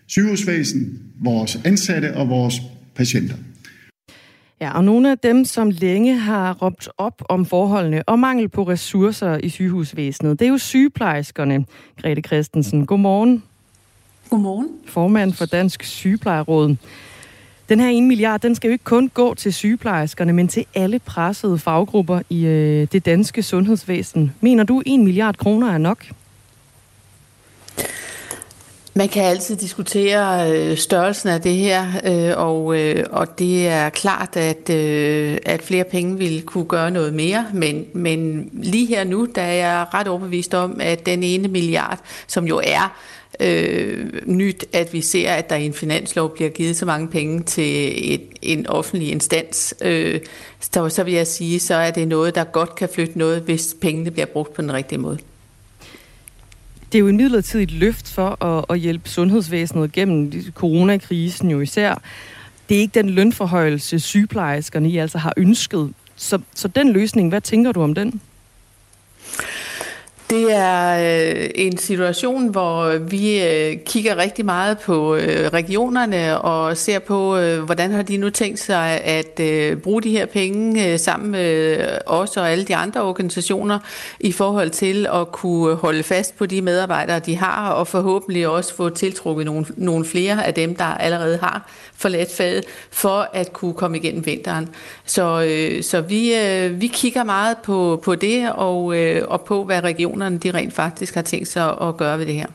sygehusvæsen, vores ansatte og vores patienter. Ja, og nogle af dem, som længe har råbt op om forholdene og mangel på ressourcer i sygehusvæsenet, det er jo sygeplejerskerne. Grete Christensen, godmorgen. Godmorgen. Formand for Dansk Sygeplejeråd. Den her 1 milliard, den skal jo ikke kun gå til sygeplejerskerne, men til alle pressede faggrupper i det danske sundhedsvæsen. Mener du, 1 milliard kroner er nok? Man kan altid diskutere størrelsen af det her, og det er klart, at flere penge ville kunne gøre noget mere. Men lige her nu, der er jeg ret overbevist om, at den 1 milliard, som jo er nyt, at vi ser, at der i en finanslov bliver givet så mange penge til en offentlig instans, så vil jeg sige, så er det noget, der godt kan flytte noget, hvis pengene bliver brugt på den rigtige måde. Det er jo en midlertidigt løft for at hjælpe sundhedsvæsenet gennem coronakrisen jo især. Det er ikke den lønforhøjelse, sygeplejerskerne I altså har ønsket. Så den løsning, hvad tænker du om den? Det er en situation, hvor vi kigger rigtig meget på regionerne og ser på, hvordan har de nu tænkt sig at bruge de her penge sammen med os og alle de andre organisationer i forhold til at kunne holde fast på de medarbejdere, de har, og forhåbentlig også få tiltrukket nogle flere af dem, der allerede har forladt faget, for at kunne komme igennem vinteren. Så vi kigger meget på det og på, hvad regionerne de rent faktisk har tænkt sig at gøre ved det her.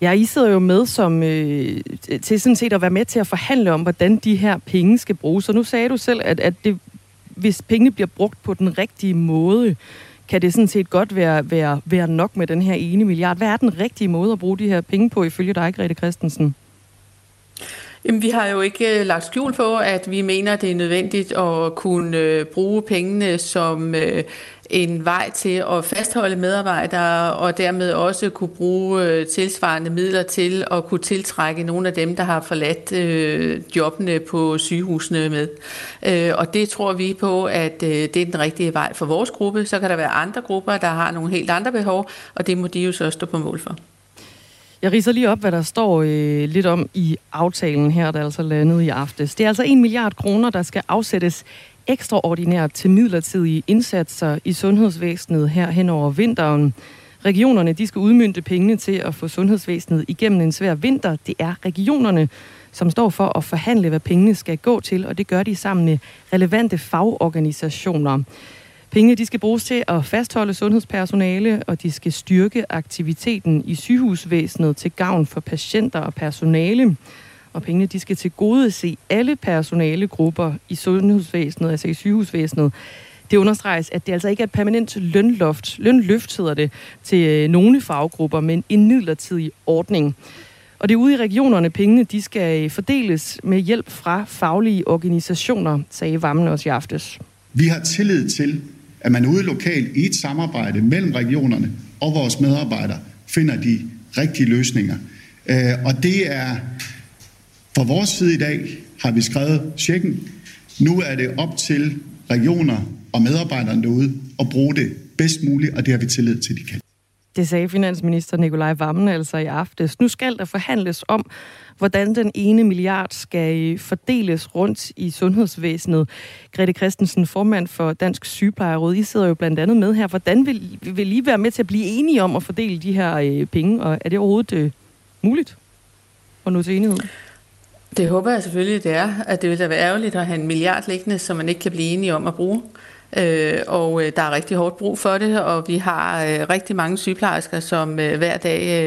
Ja, I sidder jo med til sådan set at være med til at forhandle om, hvordan de her penge skal bruges. Så nu sagde du selv, at det, hvis pengene bliver brugt på den rigtige måde, kan det sådan set godt være nok med den her ene milliard. Hvad er den rigtige måde at bruge de her penge på, ifølge dig, Grete Christensen? Jamen, vi har jo ikke lagt skjul på, at vi mener, det er nødvendigt at kunne bruge pengene som en vej til at fastholde medarbejdere, og dermed også kunne bruge tilsvarende midler til at kunne tiltrække nogle af dem, der har forladt jobbene på sygehusene med. Og det tror vi på, at det er den rigtige vej for vores gruppe. Så kan der være andre grupper, der har nogle helt andre behov, og det må de jo så stå på mål for. Jeg ridser lige op, hvad der står lidt om i aftalen her, der er altså landet i aftes. Det er altså 1 milliard kroner, der skal afsættes ekstraordinært til midlertidige indsatser i sundhedsvæsenet her hen over vinteren. Regionerne, de skal udmønte pengene til at få sundhedsvæsenet igennem en svær vinter. Det er regionerne, som står for at forhandle, hvad pengene skal gå til, og det gør de sammen med relevante fagorganisationer. Pengene, de skal bruges til at fastholde sundhedspersonale, og de skal styrke aktiviteten i sygehusvæsenet til gavn for patienter og personale. Og pengene, de skal tilgodese alle personalegrupper i sundhedsvæsenet, altså i sygehusvæsenet. Det understreges, at det altså ikke er et permanent lønløft hedder det, til nogle faggrupper, men en midlertidig ordning. Og det er ude i regionerne, pengene, de skal fordeles med hjælp fra faglige organisationer, sagde Wammen også i aftes. Vi har tillid til, at man ude lokalt i et samarbejde mellem regionerne og vores medarbejdere finder de rigtige løsninger. Og det er fra vores side i dag, har vi skrevet checken. Nu er det op til regioner og medarbejderne derude at bruge det bedst muligt, og det har vi tillid til, de kan. Det sagde finansminister Nikolaj Wammen altså i aftes. Nu skal der forhandles om, hvordan den ene milliard skal fordeles rundt i sundhedsvæsenet. Grete Christensen, formand for Dansk Sygeplejeråd, I sidder jo blandt andet med her. Hvordan vil I være med til at blive enige om at fordele de her penge, og er det overhovedet muligt at nå til enighed? Det håber jeg selvfølgelig, det er. At det vil da være ærgerligt at have en milliard liggende, som man ikke kan blive enige om at bruge. Og der er rigtig hårdt brug for det, og vi har rigtig mange sygeplejersker, som hver dag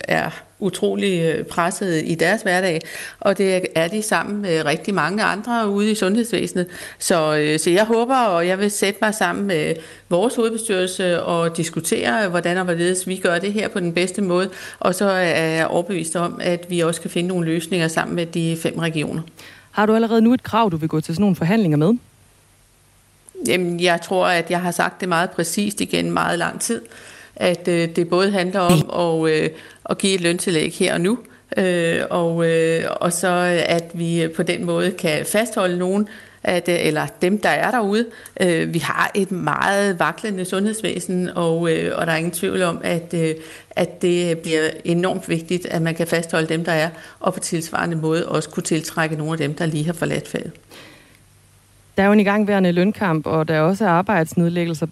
er utrolig pressede i deres hverdag, og det er de sammen med rigtig mange andre ude i sundhedsvæsenet. Så jeg håber, og jeg vil sætte mig sammen med vores hovedbestyrelse og diskutere, hvordan og hvorledes vi gør det her på den bedste måde, og så er jeg overbevist om, at vi også kan finde nogle løsninger sammen med de 5 regioner. Har du allerede nu et krav, du vil gå til sådan nogle forhandlinger med? Jamen, jeg tror, at jeg har sagt det meget præcist igen meget lang tid, at det både handler om at give et løntillæg her og nu, og så at vi på den måde kan fastholde nogen, eller dem, der er derude. Vi har et meget vaklende sundhedsvæsen, og der er ingen tvivl om, at det bliver enormt vigtigt, at man kan fastholde dem, der er, og på tilsvarende måde også kunne tiltrække nogle af dem, der lige har forladt faget. Der er jo en igangværende lønkamp, og der er også arbejdsnedlæggelser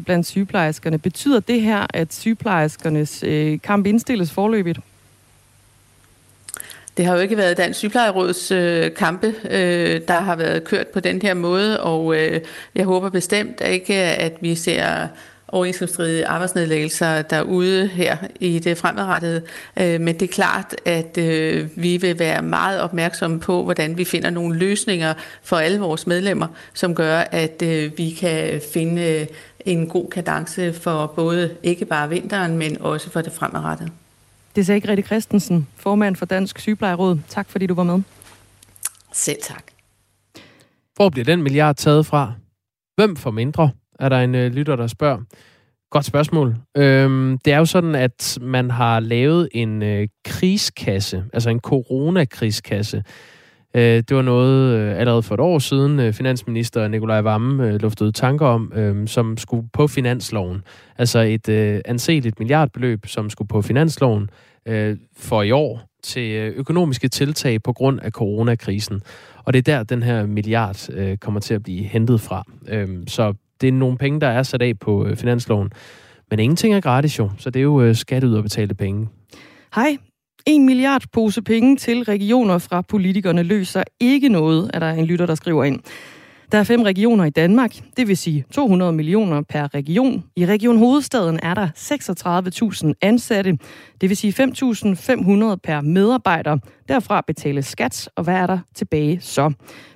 blandt sygeplejerskerne. Betyder det her, at sygeplejerskernes kamp indstilles forløbigt? Det har jo ikke været Dansk Sygeplejeråds kampe, der har været kørt på den her måde, og jeg håber bestemt ikke, at vi ser overenskomststridige arbejdsnedlæggelser derude her i det fremadrettede. Men det er klart, at vi vil være meget opmærksomme på, hvordan vi finder nogle løsninger for alle vores medlemmer, som gør, at vi kan finde en god kadence for både ikke bare vinteren, men også for det fremadrettede. Det sagde Grete Christensen, formand for Dansk Sygeplejeråd. Tak fordi du var med. Selv tak. Hvor bliver den milliard taget fra? Hvem får mindre? Er der en lytter, der spørger? Godt spørgsmål. Det er jo sådan, at man har lavet en krigskasse, altså en coronakriskasse, Det var noget allerede for et år siden, finansminister Nikolaj Wammen luftede tanker om, som skulle på finansloven. Altså et anseligt milliardbeløb, som skulle på finansloven for i år til økonomiske tiltag på grund af coronakrisen. Og det er der, den her milliard kommer til at blive hentet fra. Så det er nogle penge, der er sat af på finansloven. Men ingenting er gratis jo, så det er jo skatteyderbetalte penge. Hej. 1 milliard pose penge til regioner fra politikerne løser ikke noget, er der en lytter, der skriver ind. Der er 5 regioner i Danmark, det vil sige 200 millioner per region. I Region Hovedstaden er der 36.000 ansatte, det vil sige 5.500 per medarbejder. Derfra betales skat, og hvad er der tilbage så?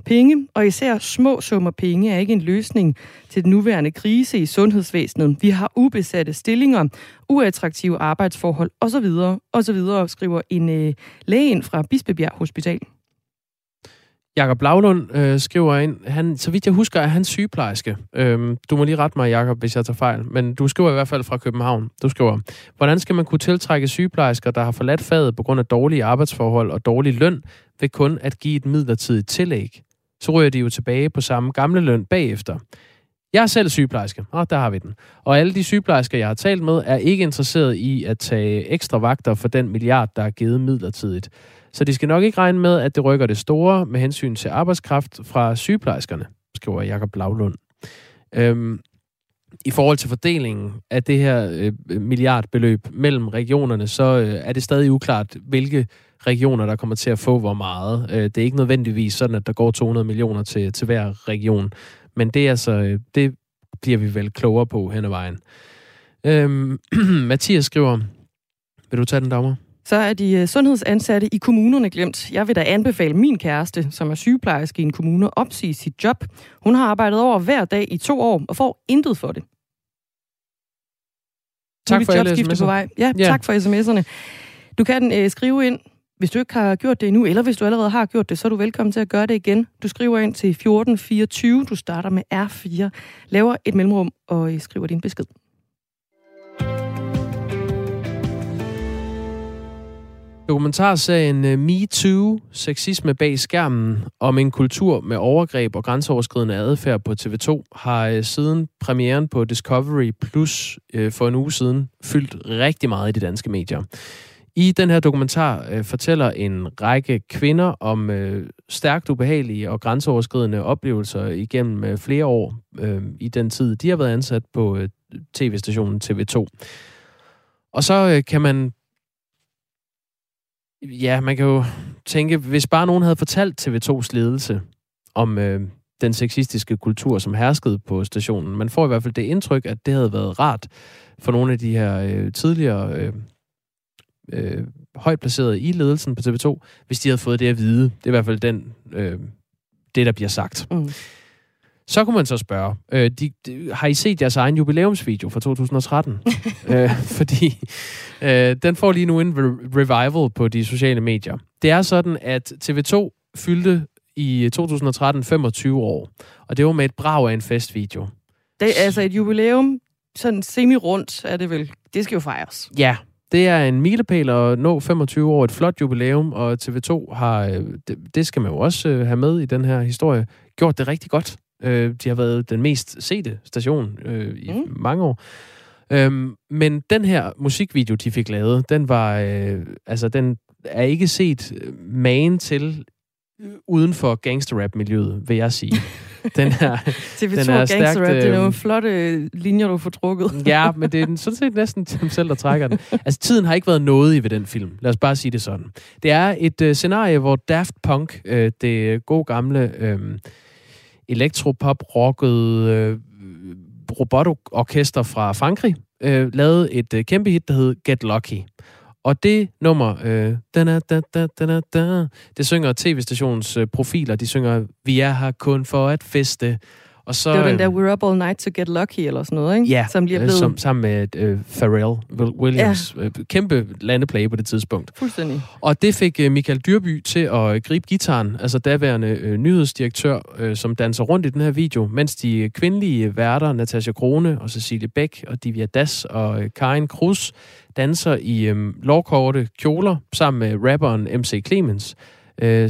Penge, og især små summer penge, er ikke en løsning til den nuværende krise i sundhedsvæsenet. Vi har ubesatte stillinger, uattraktive arbejdsforhold osv., osv., skriver en læge ind fra Bispebjerg Hospital. Jakob Laulund skriver ind, han, så vidt jeg husker, er han sygeplejerske. Du må lige rette mig, Jakob, hvis jeg tager fejl, men du skriver i hvert fald fra København. Du skriver, hvordan skal man kunne tiltrække sygeplejersker, der har forladt faget på grund af dårlige arbejdsforhold og dårlig løn, ved kun at give et midlertidigt tillæg? Så ryger de jo tilbage på samme gamle løn bagefter. Jeg er selv sygeplejerske, og der har vi den. Og alle de sygeplejersker, jeg har talt med, er ikke interesseret i at tage ekstra vagter for den milliard, der er givet midlertidigt. Så de skal nok ikke regne med, at det rykker det store med hensyn til arbejdskraft fra sygeplejerskerne, skriver Jakob Laulund. I forhold til fordelingen af det her milliardbeløb mellem regionerne, så er det stadig uklart, hvilke regioner, der kommer til at få hvor meget. Det er ikke nødvendigvis sådan, at der går 200 millioner til hver region. Men det, er altså, det bliver vi vel klogere på hen ad vejen. Mathias skriver, vil du tage den, Dagmar? Så er de sundhedsansatte i kommunerne glemt. Jeg vil da anbefale min kæreste, som er sygeplejerske i en kommune, at opsige sit job. Hun har arbejdet over hver dag i 2 år og får intet for det. Tak for jobskifte på vej. Ja, yeah. Tak for sms'erne. Du kan skrive ind, hvis du ikke har gjort det endnu, eller hvis du allerede har gjort det, så er du velkommen til at gøre det igen. Du skriver ind til 1424, du starter med R4, laver et mellemrum og skriver din besked. Dokumentarserien Me Too, sexisme bag skærmen, om en kultur med overgreb og grænseoverskridende adfærd på TV2, har siden premieren på Discovery Plus for en uge siden fyldt rigtig meget i de danske medier. I den her dokumentar fortæller en række kvinder om stærkt ubehagelige og grænseoverskridende oplevelser igennem flere år i den tid, de har været ansat på tv-stationen TV2. Og så kan man... Ja, man kan jo tænke, hvis bare nogen havde fortalt TV2's ledelse om den sexistiske kultur, som herskede på stationen. Man får i hvert fald det indtryk, at det havde været rart for nogle af de her tidligere højt placerede i ledelsen på TV2, hvis de havde fået det at vide. Det er i hvert fald det, der bliver sagt. Mm. Så kunne man så spørge, har I set jeres egen jubilæumsvideo fra 2013? Fordi den får lige nu en revival på de sociale medier. Det er sådan, at TV2 fyldte i 2013 25 år, og det var med et brag af en festvideo. Det er altså et jubilæum, sådan semi-rundt er det vel. Det skal jo fejres. Ja, det er en milepæl at nå 25 år, et flot jubilæum, og TV2 har, det skal man jo også have med i den her historie, gjort det rigtig godt. De har været den mest sete station i mange år. Men den her musikvideo, de fik lavet, den var den er ikke set magen til uden for gangsterrap-miljøet, vil jeg sige. Den er TV2 og gangsterrap, det er nogle flotte linjer, du får trukket. Ja, men det er sådan set næsten dem selv, der trækker den. Altså, tiden har ikke været nådig ved den film. Lad os bare sige det sådan. Det er et scenarie, hvor Daft Punk, det gode gamle... elektropop-rocket robotorkester fra Frankrig, lavede et kæmpe hit, der hed Get Lucky. Og det nummer, det synger tv-stationens profiler, de synger, vi er her kun for at feste. Og så, det var den der We're Up All Night to Get Lucky, eller sådan noget, ikke? Ja, som lige er blevet... sammen med Pharrell Williams. Ja. Kæmpe landeplage på det tidspunkt. Fuldstændig. Og det fik Michael Dyrby til at gribe gitaren, altså daværende nyhedsdirektør, som danser rundt i den her video, mens de kvindelige værter, Natasha Crone og Cecilie Bæk og Divya Das og Karin Krus, danser i lovkorte kjoler sammen med rapperen MC Clemens,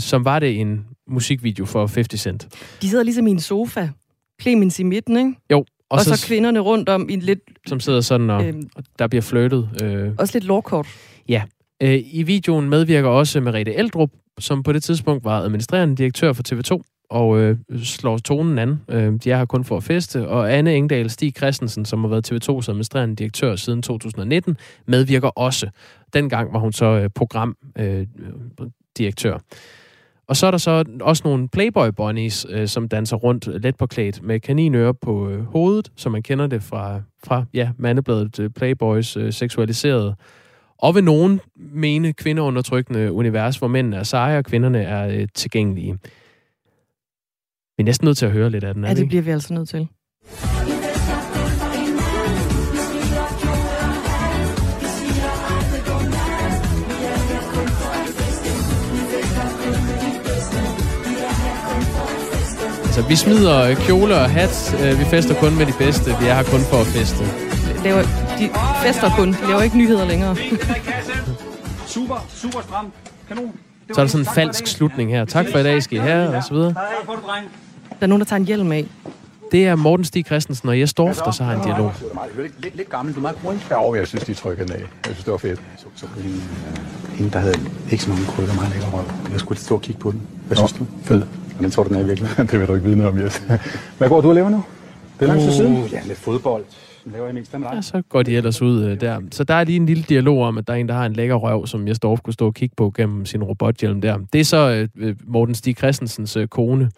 som var det en musikvideo for 50 Cent. De sidder ligesom i en sofa. Clemens i midten, ikke? Jo. Og så kvinderne rundt om i en lidt... Som sidder sådan, og der bliver flirtet. Også lidt lårkort. Ja. I videoen medvirker også Merete Eldrup, som på det tidspunkt var administrerende direktør for TV2, og slår tonen an. De er her kun for at feste, og Anne Engdahl Stig Christensen, som har været TV2's administrerende direktør siden 2019, medvirker også. Dengang var hun så programdirektør. Og så er der så også nogle Playboy-bunnies, som danser rundt let påklædt med kaninører på hovedet, som man kender det fra mandebladet Playboys seksualiserede. Og ved nogen mene kvindeundertrykkende univers, hvor mændene er seje og kvinderne er tilgængelige. Vi er næsten nødt til at høre lidt af den. Ja, det bliver vi altså nødt til. Altså, vi smider kjoler og hat. Vi fester kun med de bedste. Vi er her kun for at feste. De fester kun. De laver ikke nyheder længere. Super, super stram. Kanon. Så er der sådan en falsk slutning her. Tak for i dag, skal I have, og så videre. Der er nogen, der tager en hjelm af. Det er Morten Stig Christensen og Jes Dorf, der så har en dialog. Det er lidt gammelt. Det er meget grundfærdigt. Jeg synes, de trykker den af. Jeg synes, det var fedt. Så var det hende, der havde ikke så mange krykker meget lækker røv. Jeg skulle stå og kigge på den. Hvad synes du? Fedt. Den tror du, den er virkelig. Det vil du ikke vide noget om, Jes. Hvad går du og laver nu? Det er langt til siden. Ja, lidt fodbold. Ja, så går de ellers ud der. Så der er lige en lille dialog om, at der er en, der har en lækker røv, som Jes Dorf kunne stå og kigge på gennem sin robothjelm der. Det er så Morten Stig Christensens kone.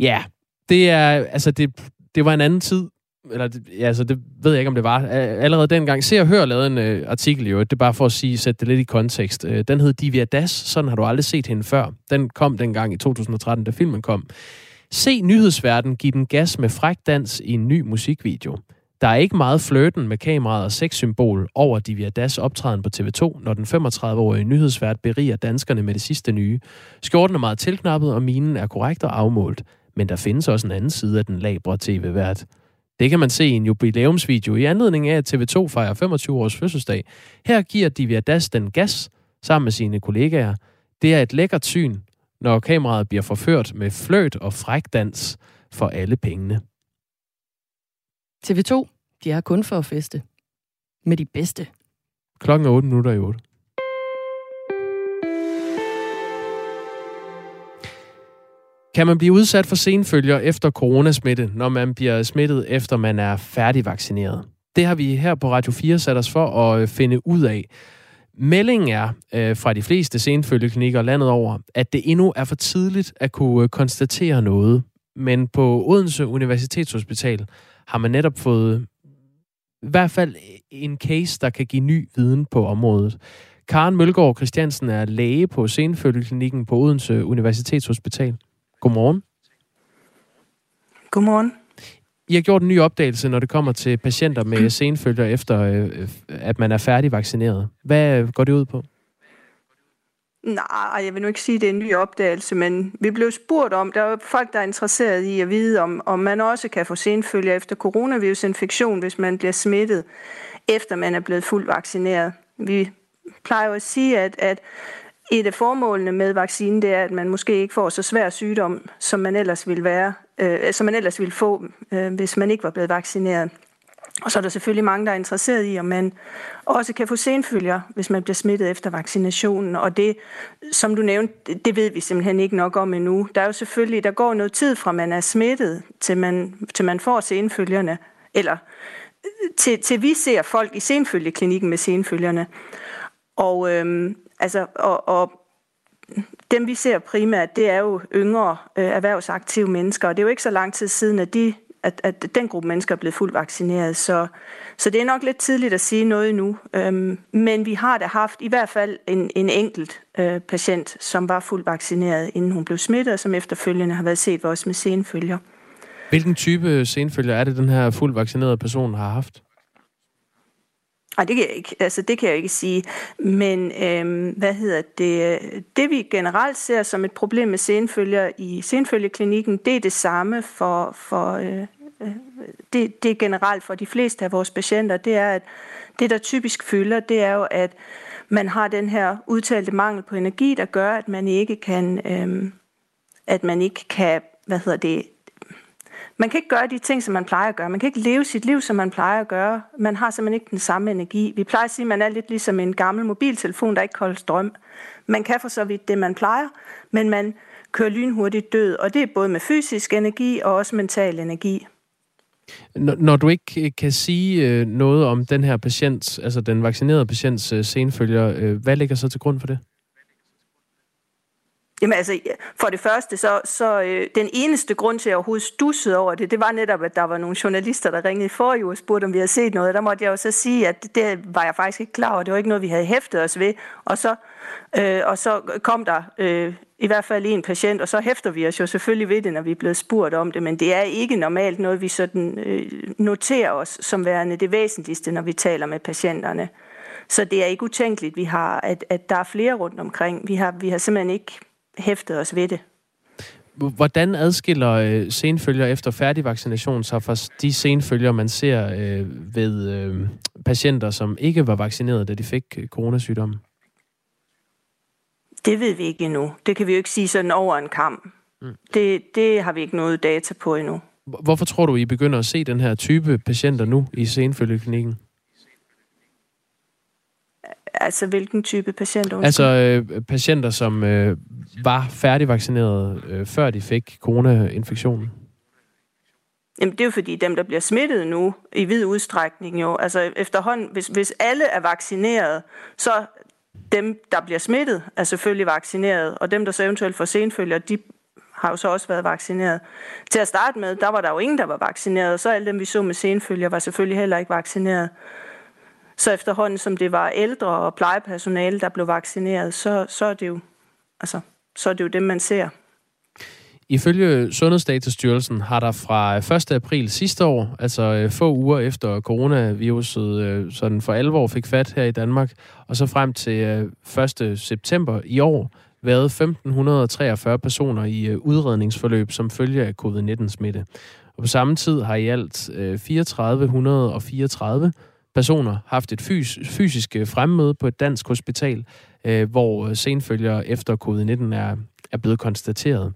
Ja, det er, altså det var en anden tid. Eller, ja, altså, det ved jeg ikke, om det var. Allerede dengang, Se og Hør lavede en artikel, jo. Det er bare for at sætte det lidt i kontekst. Den hed Divya Das, sådan har du aldrig set hende før. Den kom dengang i 2013, da filmen kom. Se nyhedsverden give den gas med fræk dans i en ny musikvideo. Der er ikke meget flirten med kameraet og sexsymbol over Divya Das optræden på TV2, når den 35-årige nyhedsvært beriger danskerne med det sidste nye. Skjorten er meget tilknappet, og minen er korrekt og afmålt. Men der findes også en anden side af den labre tv-vært. Det kan man se i en jubilæumsvideo i anledning af, at TV2 fejrer 25 års fødselsdag. Her giver Divya Das den gas sammen med sine kollegaer. Det er et lækkert syn, når kameraet bliver forført med fløjt og frækdans for alle pengene. TV2, de er kun for at feste. Med de bedste. Klokken er 7:58. Kan man blive udsat for senfølger efter coronasmitte, når man bliver smittet, efter man er færdigvaccineret? Det har vi her på Radio 4 sat os for at finde ud af. Meldingen er fra de fleste senfølgeklinikker landet over, at det endnu er for tidligt at kunne konstatere noget. Men på Odense Universitetshospital har man netop fået i hvert fald en case, der kan give ny viden på området. Karen Mølgaard Christiansen er læge på senfølgeklinikken på Odense Universitetshospital. Godmorgen. Godmorgen. I har gjort en ny opdagelse, når det kommer til patienter med senfølger, efter at man er færdigvaccineret. Hvad går det ud på? Nej, jeg vil nu ikke sige, at det er en ny opdagelse, men vi blev spurgt om, der er folk, der er interesseret i at vide, om man også kan få senfølger efter coronavirusinfektion, hvis man bliver smittet, efter man er blevet fuldt vaccineret. Vi plejer at sige, at et af formålene med vaccinen, det er, at man måske ikke får så svær sygdom, som man ellers ville få, hvis man ikke var blevet vaccineret. Og så er der selvfølgelig mange, der er interesseret i, om man også kan få senfølger, hvis man bliver smittet efter vaccinationen. Og det, som du nævnte, det ved vi simpelthen ikke nok om endnu. Der er jo selvfølgelig, der går noget tid fra, man er smittet, til man får senfølgerne, eller til vi ser folk i senfølgeklinikken med senfølgerne. Og og dem, vi ser primært, det er jo yngre erhvervsaktive mennesker, og det er jo ikke så lang tid siden, at den gruppe mennesker er blevet fuldt vaccineret, så det er nok lidt tidligt at sige noget endnu. Men vi har da haft i hvert fald en enkelt patient, som var fuldt vaccineret, inden hun blev smittet, og som efterfølgende har været set også med senfølger. Hvilken type senfølger er det, den her fuldt vaccinerede person har haft? Nej, det kan jeg ikke. Altså, det kan jeg ikke sige. Men det vi generelt ser som et problem med senfølger i senfølgeklinikken, det er det samme det er generelt for de fleste af vores patienter. Det er, at det, der typisk fylder, det er jo, at man har den her udtalte mangel på energi, der gør, at man ikke kan, man kan ikke gøre de ting, som man plejer at gøre. Man kan ikke leve sit liv, som man plejer at gøre. Man har simpelthen ikke den samme energi. Vi plejer at sige, at man er lidt ligesom en gammel mobiltelefon, der ikke holder strøm. Man kan for så vidt det, man plejer, men man kører lynhurtigt død. Og det er både med fysisk energi og også mental energi. Når du ikke kan sige noget om den her patient, altså den vaccinerede patients senfølger, hvad ligger så til grund for det? Jamen altså, for det første, så den eneste grund til, at jeg overhovedet stussede over det, det var netop, at der var nogle journalister, der ringede i forrige uge og spurgte, om vi havde set noget. Der måtte jeg jo så sige, at det var jeg faktisk ikke klar over. Det var ikke noget, vi havde hæftet os ved. Og så kom der i hvert fald en patient, og så hæfter vi os jo selvfølgelig ved det, når vi er blevet spurgt om det. Men det er ikke normalt noget, vi sådan noterer os som værende det væsentligste, når vi taler med patienterne. Så det er ikke utænkeligt, vi har, at der er flere rundt omkring. Vi har simpelthen ikke hæftet os ved det. Hvordan adskiller senfølger efter færdig vaccination sig fra de senfølger, man ser ved patienter, som ikke var vaccineret, da de fik coronasygdommen? Det ved vi ikke endnu. Det kan vi jo ikke sige sådan over en kam. Mm. Det har vi ikke noget data på endnu. Hvorfor tror du, I begynder at se den her type patienter nu i senfølgeklinikken? Altså, hvilken type patienter? Altså, patienter, som var færdigvaccinerede, før de fik corona-infektionen. Jamen, det er jo fordi, dem, der bliver smittet nu, i vid udstrækning jo, altså efterhånden, hvis alle er vaccineret, så dem, der bliver smittet, er selvfølgelig vaccineret, og dem, der så eventuelt får senfølger, de har jo så også været vaccineret. Til at starte med, der var der jo ingen, der var vaccineret, og så alle dem, vi så med senfølger, var selvfølgelig heller ikke vaccineret. Så efterhånden, som det var ældre og plejepersonale, der blev vaccineret, så er det jo dem, man ser. Ifølge Sundhedsdatastyrelsen har der fra 1. april sidste år, altså få uger efter coronaviruset sådan for alvor fik fat her i Danmark, og så frem til 1. september i år, været 1543 personer i udredningsforløb som følge af covid-19-smitte. Og på samme tid har i alt 3434 personer haft et fysisk fremmøde på et dansk hospital, hvor senfølger efter covid-19 er blevet konstateret.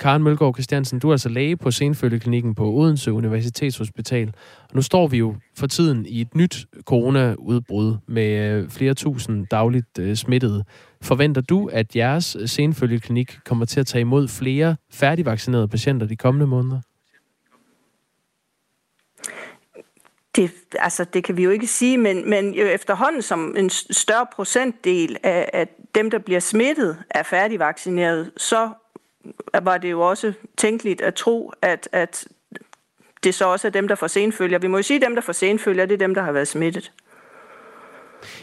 Karen Mølgaard Christiansen, du er altså læge på senfølgeklinikken på Odense Universitetshospital. Og nu står vi jo for tiden i et nyt coronaudbrud med flere tusind dagligt smittede. Forventer du, at jeres senfølgeklinik kommer til at tage imod flere færdigvaccinerede patienter de kommende måneder? Det kan vi jo ikke sige, men jo efterhånden som en større procentdel af dem, der bliver smittet, er færdigvaccineret, så var det jo også tænkeligt at tro, at det så også er dem, der får senfølger. Vi må jo sige, at dem, der får senfølger, det er dem, der har været smittet.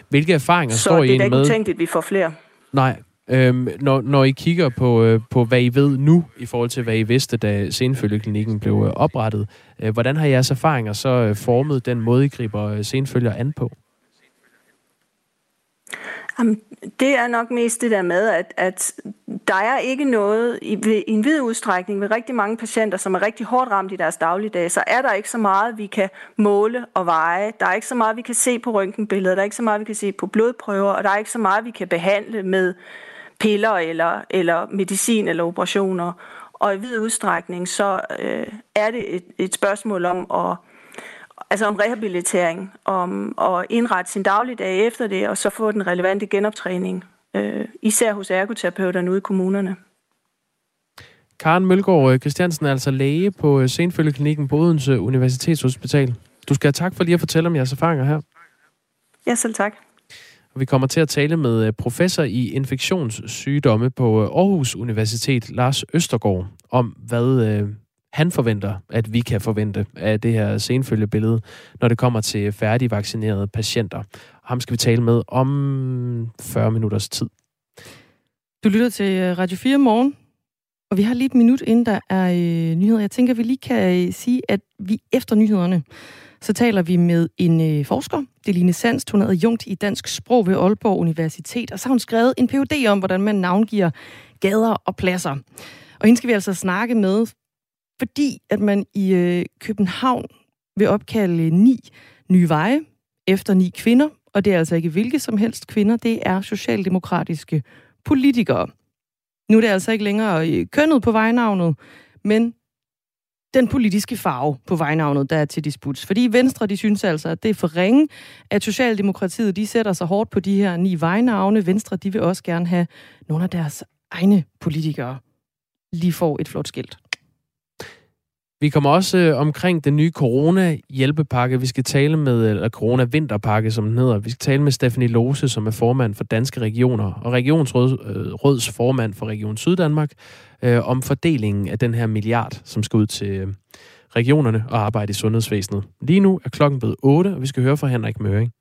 Hvilke erfaringer så står I med? Så det er ikke tænkeligt, at vi får flere. Nej. Når I kigger på, hvad I ved nu, i forhold til, hvad I vidste, da senfølgeklinikken blev oprettet, hvordan har jeres erfaringer så formet den måde, I griber senfølger an på? Jamen, det er nok mest det der med, at der er ikke noget, i en vid udstrækning ved rigtig mange patienter, som er rigtig hårdt ramt i deres dagligdag, så er der ikke så meget, vi kan måle og veje. Der er ikke så meget, vi kan se på røntgenbilleder, der er ikke så meget, vi kan se på blodprøver, og der er ikke så meget, vi kan behandle med piller eller medicin eller operationer. Og i vid udstrækning, så er det et spørgsmål om om rehabilitering, om at indrette sin dagligdag efter det, og så få den relevante genoptræning, især hos ergoterapeuterne ude i kommunerne. Karen Mølgaard Christiansen er altså læge på senfølgeklinikken på Odense Universitetshospital. Du skal have tak for lige at fortælle om jeres erfaringer her. Ja, selv tak. Vi kommer til at tale med professor i infektionssygdomme på Aarhus Universitet, Lars Østergaard, om hvad han forventer, at vi kan forvente af det her senfølgebillede, når det kommer til færdigvaccinerede patienter. Og ham skal vi tale med om 40 minutters tid. Du lytter til Radio 4 Morgen, og vi har lige et minut, inden der er nyheder. Jeg tænker, vi lige kan sige, at vi efter nyhederne, så taler vi med en forsker, Deline Sands, hun er adjunkt i dansk sprog ved Aalborg Universitet, og så har hun skrevet en PhD om, hvordan man navngiver gader og pladser. Og hende skal vi altså snakke med, fordi at man i København vil opkalde 9 nye veje efter 9 kvinder, og det er altså ikke hvilke som helst kvinder, det er socialdemokratiske politikere. Nu er det altså ikke længere kønnet på vejnavnet, men den politiske farve på vejnavnet, der er til disputs. Fordi Venstre, de synes altså, at det er for ringe, at Socialdemokratiet, de sætter sig hårdt på de her 9 vejnavne. Venstre, de vil også gerne have nogle af deres egne politikere lige får et flot skilt. Vi kommer også omkring den nye corona-hjælpepakke. Vi skal tale med, eller corona-vinterpakke, som den hedder. Vi skal tale med Stephanie Lose, som er formand for Danske Regioner, og Regionsråds formand for Region Syddanmark, om fordelingen af den her milliard, som skal ud til regionerne og arbejde i sundhedsvæsenet. Lige nu er klokken blevet 8, og vi skal høre fra Henrik Møring.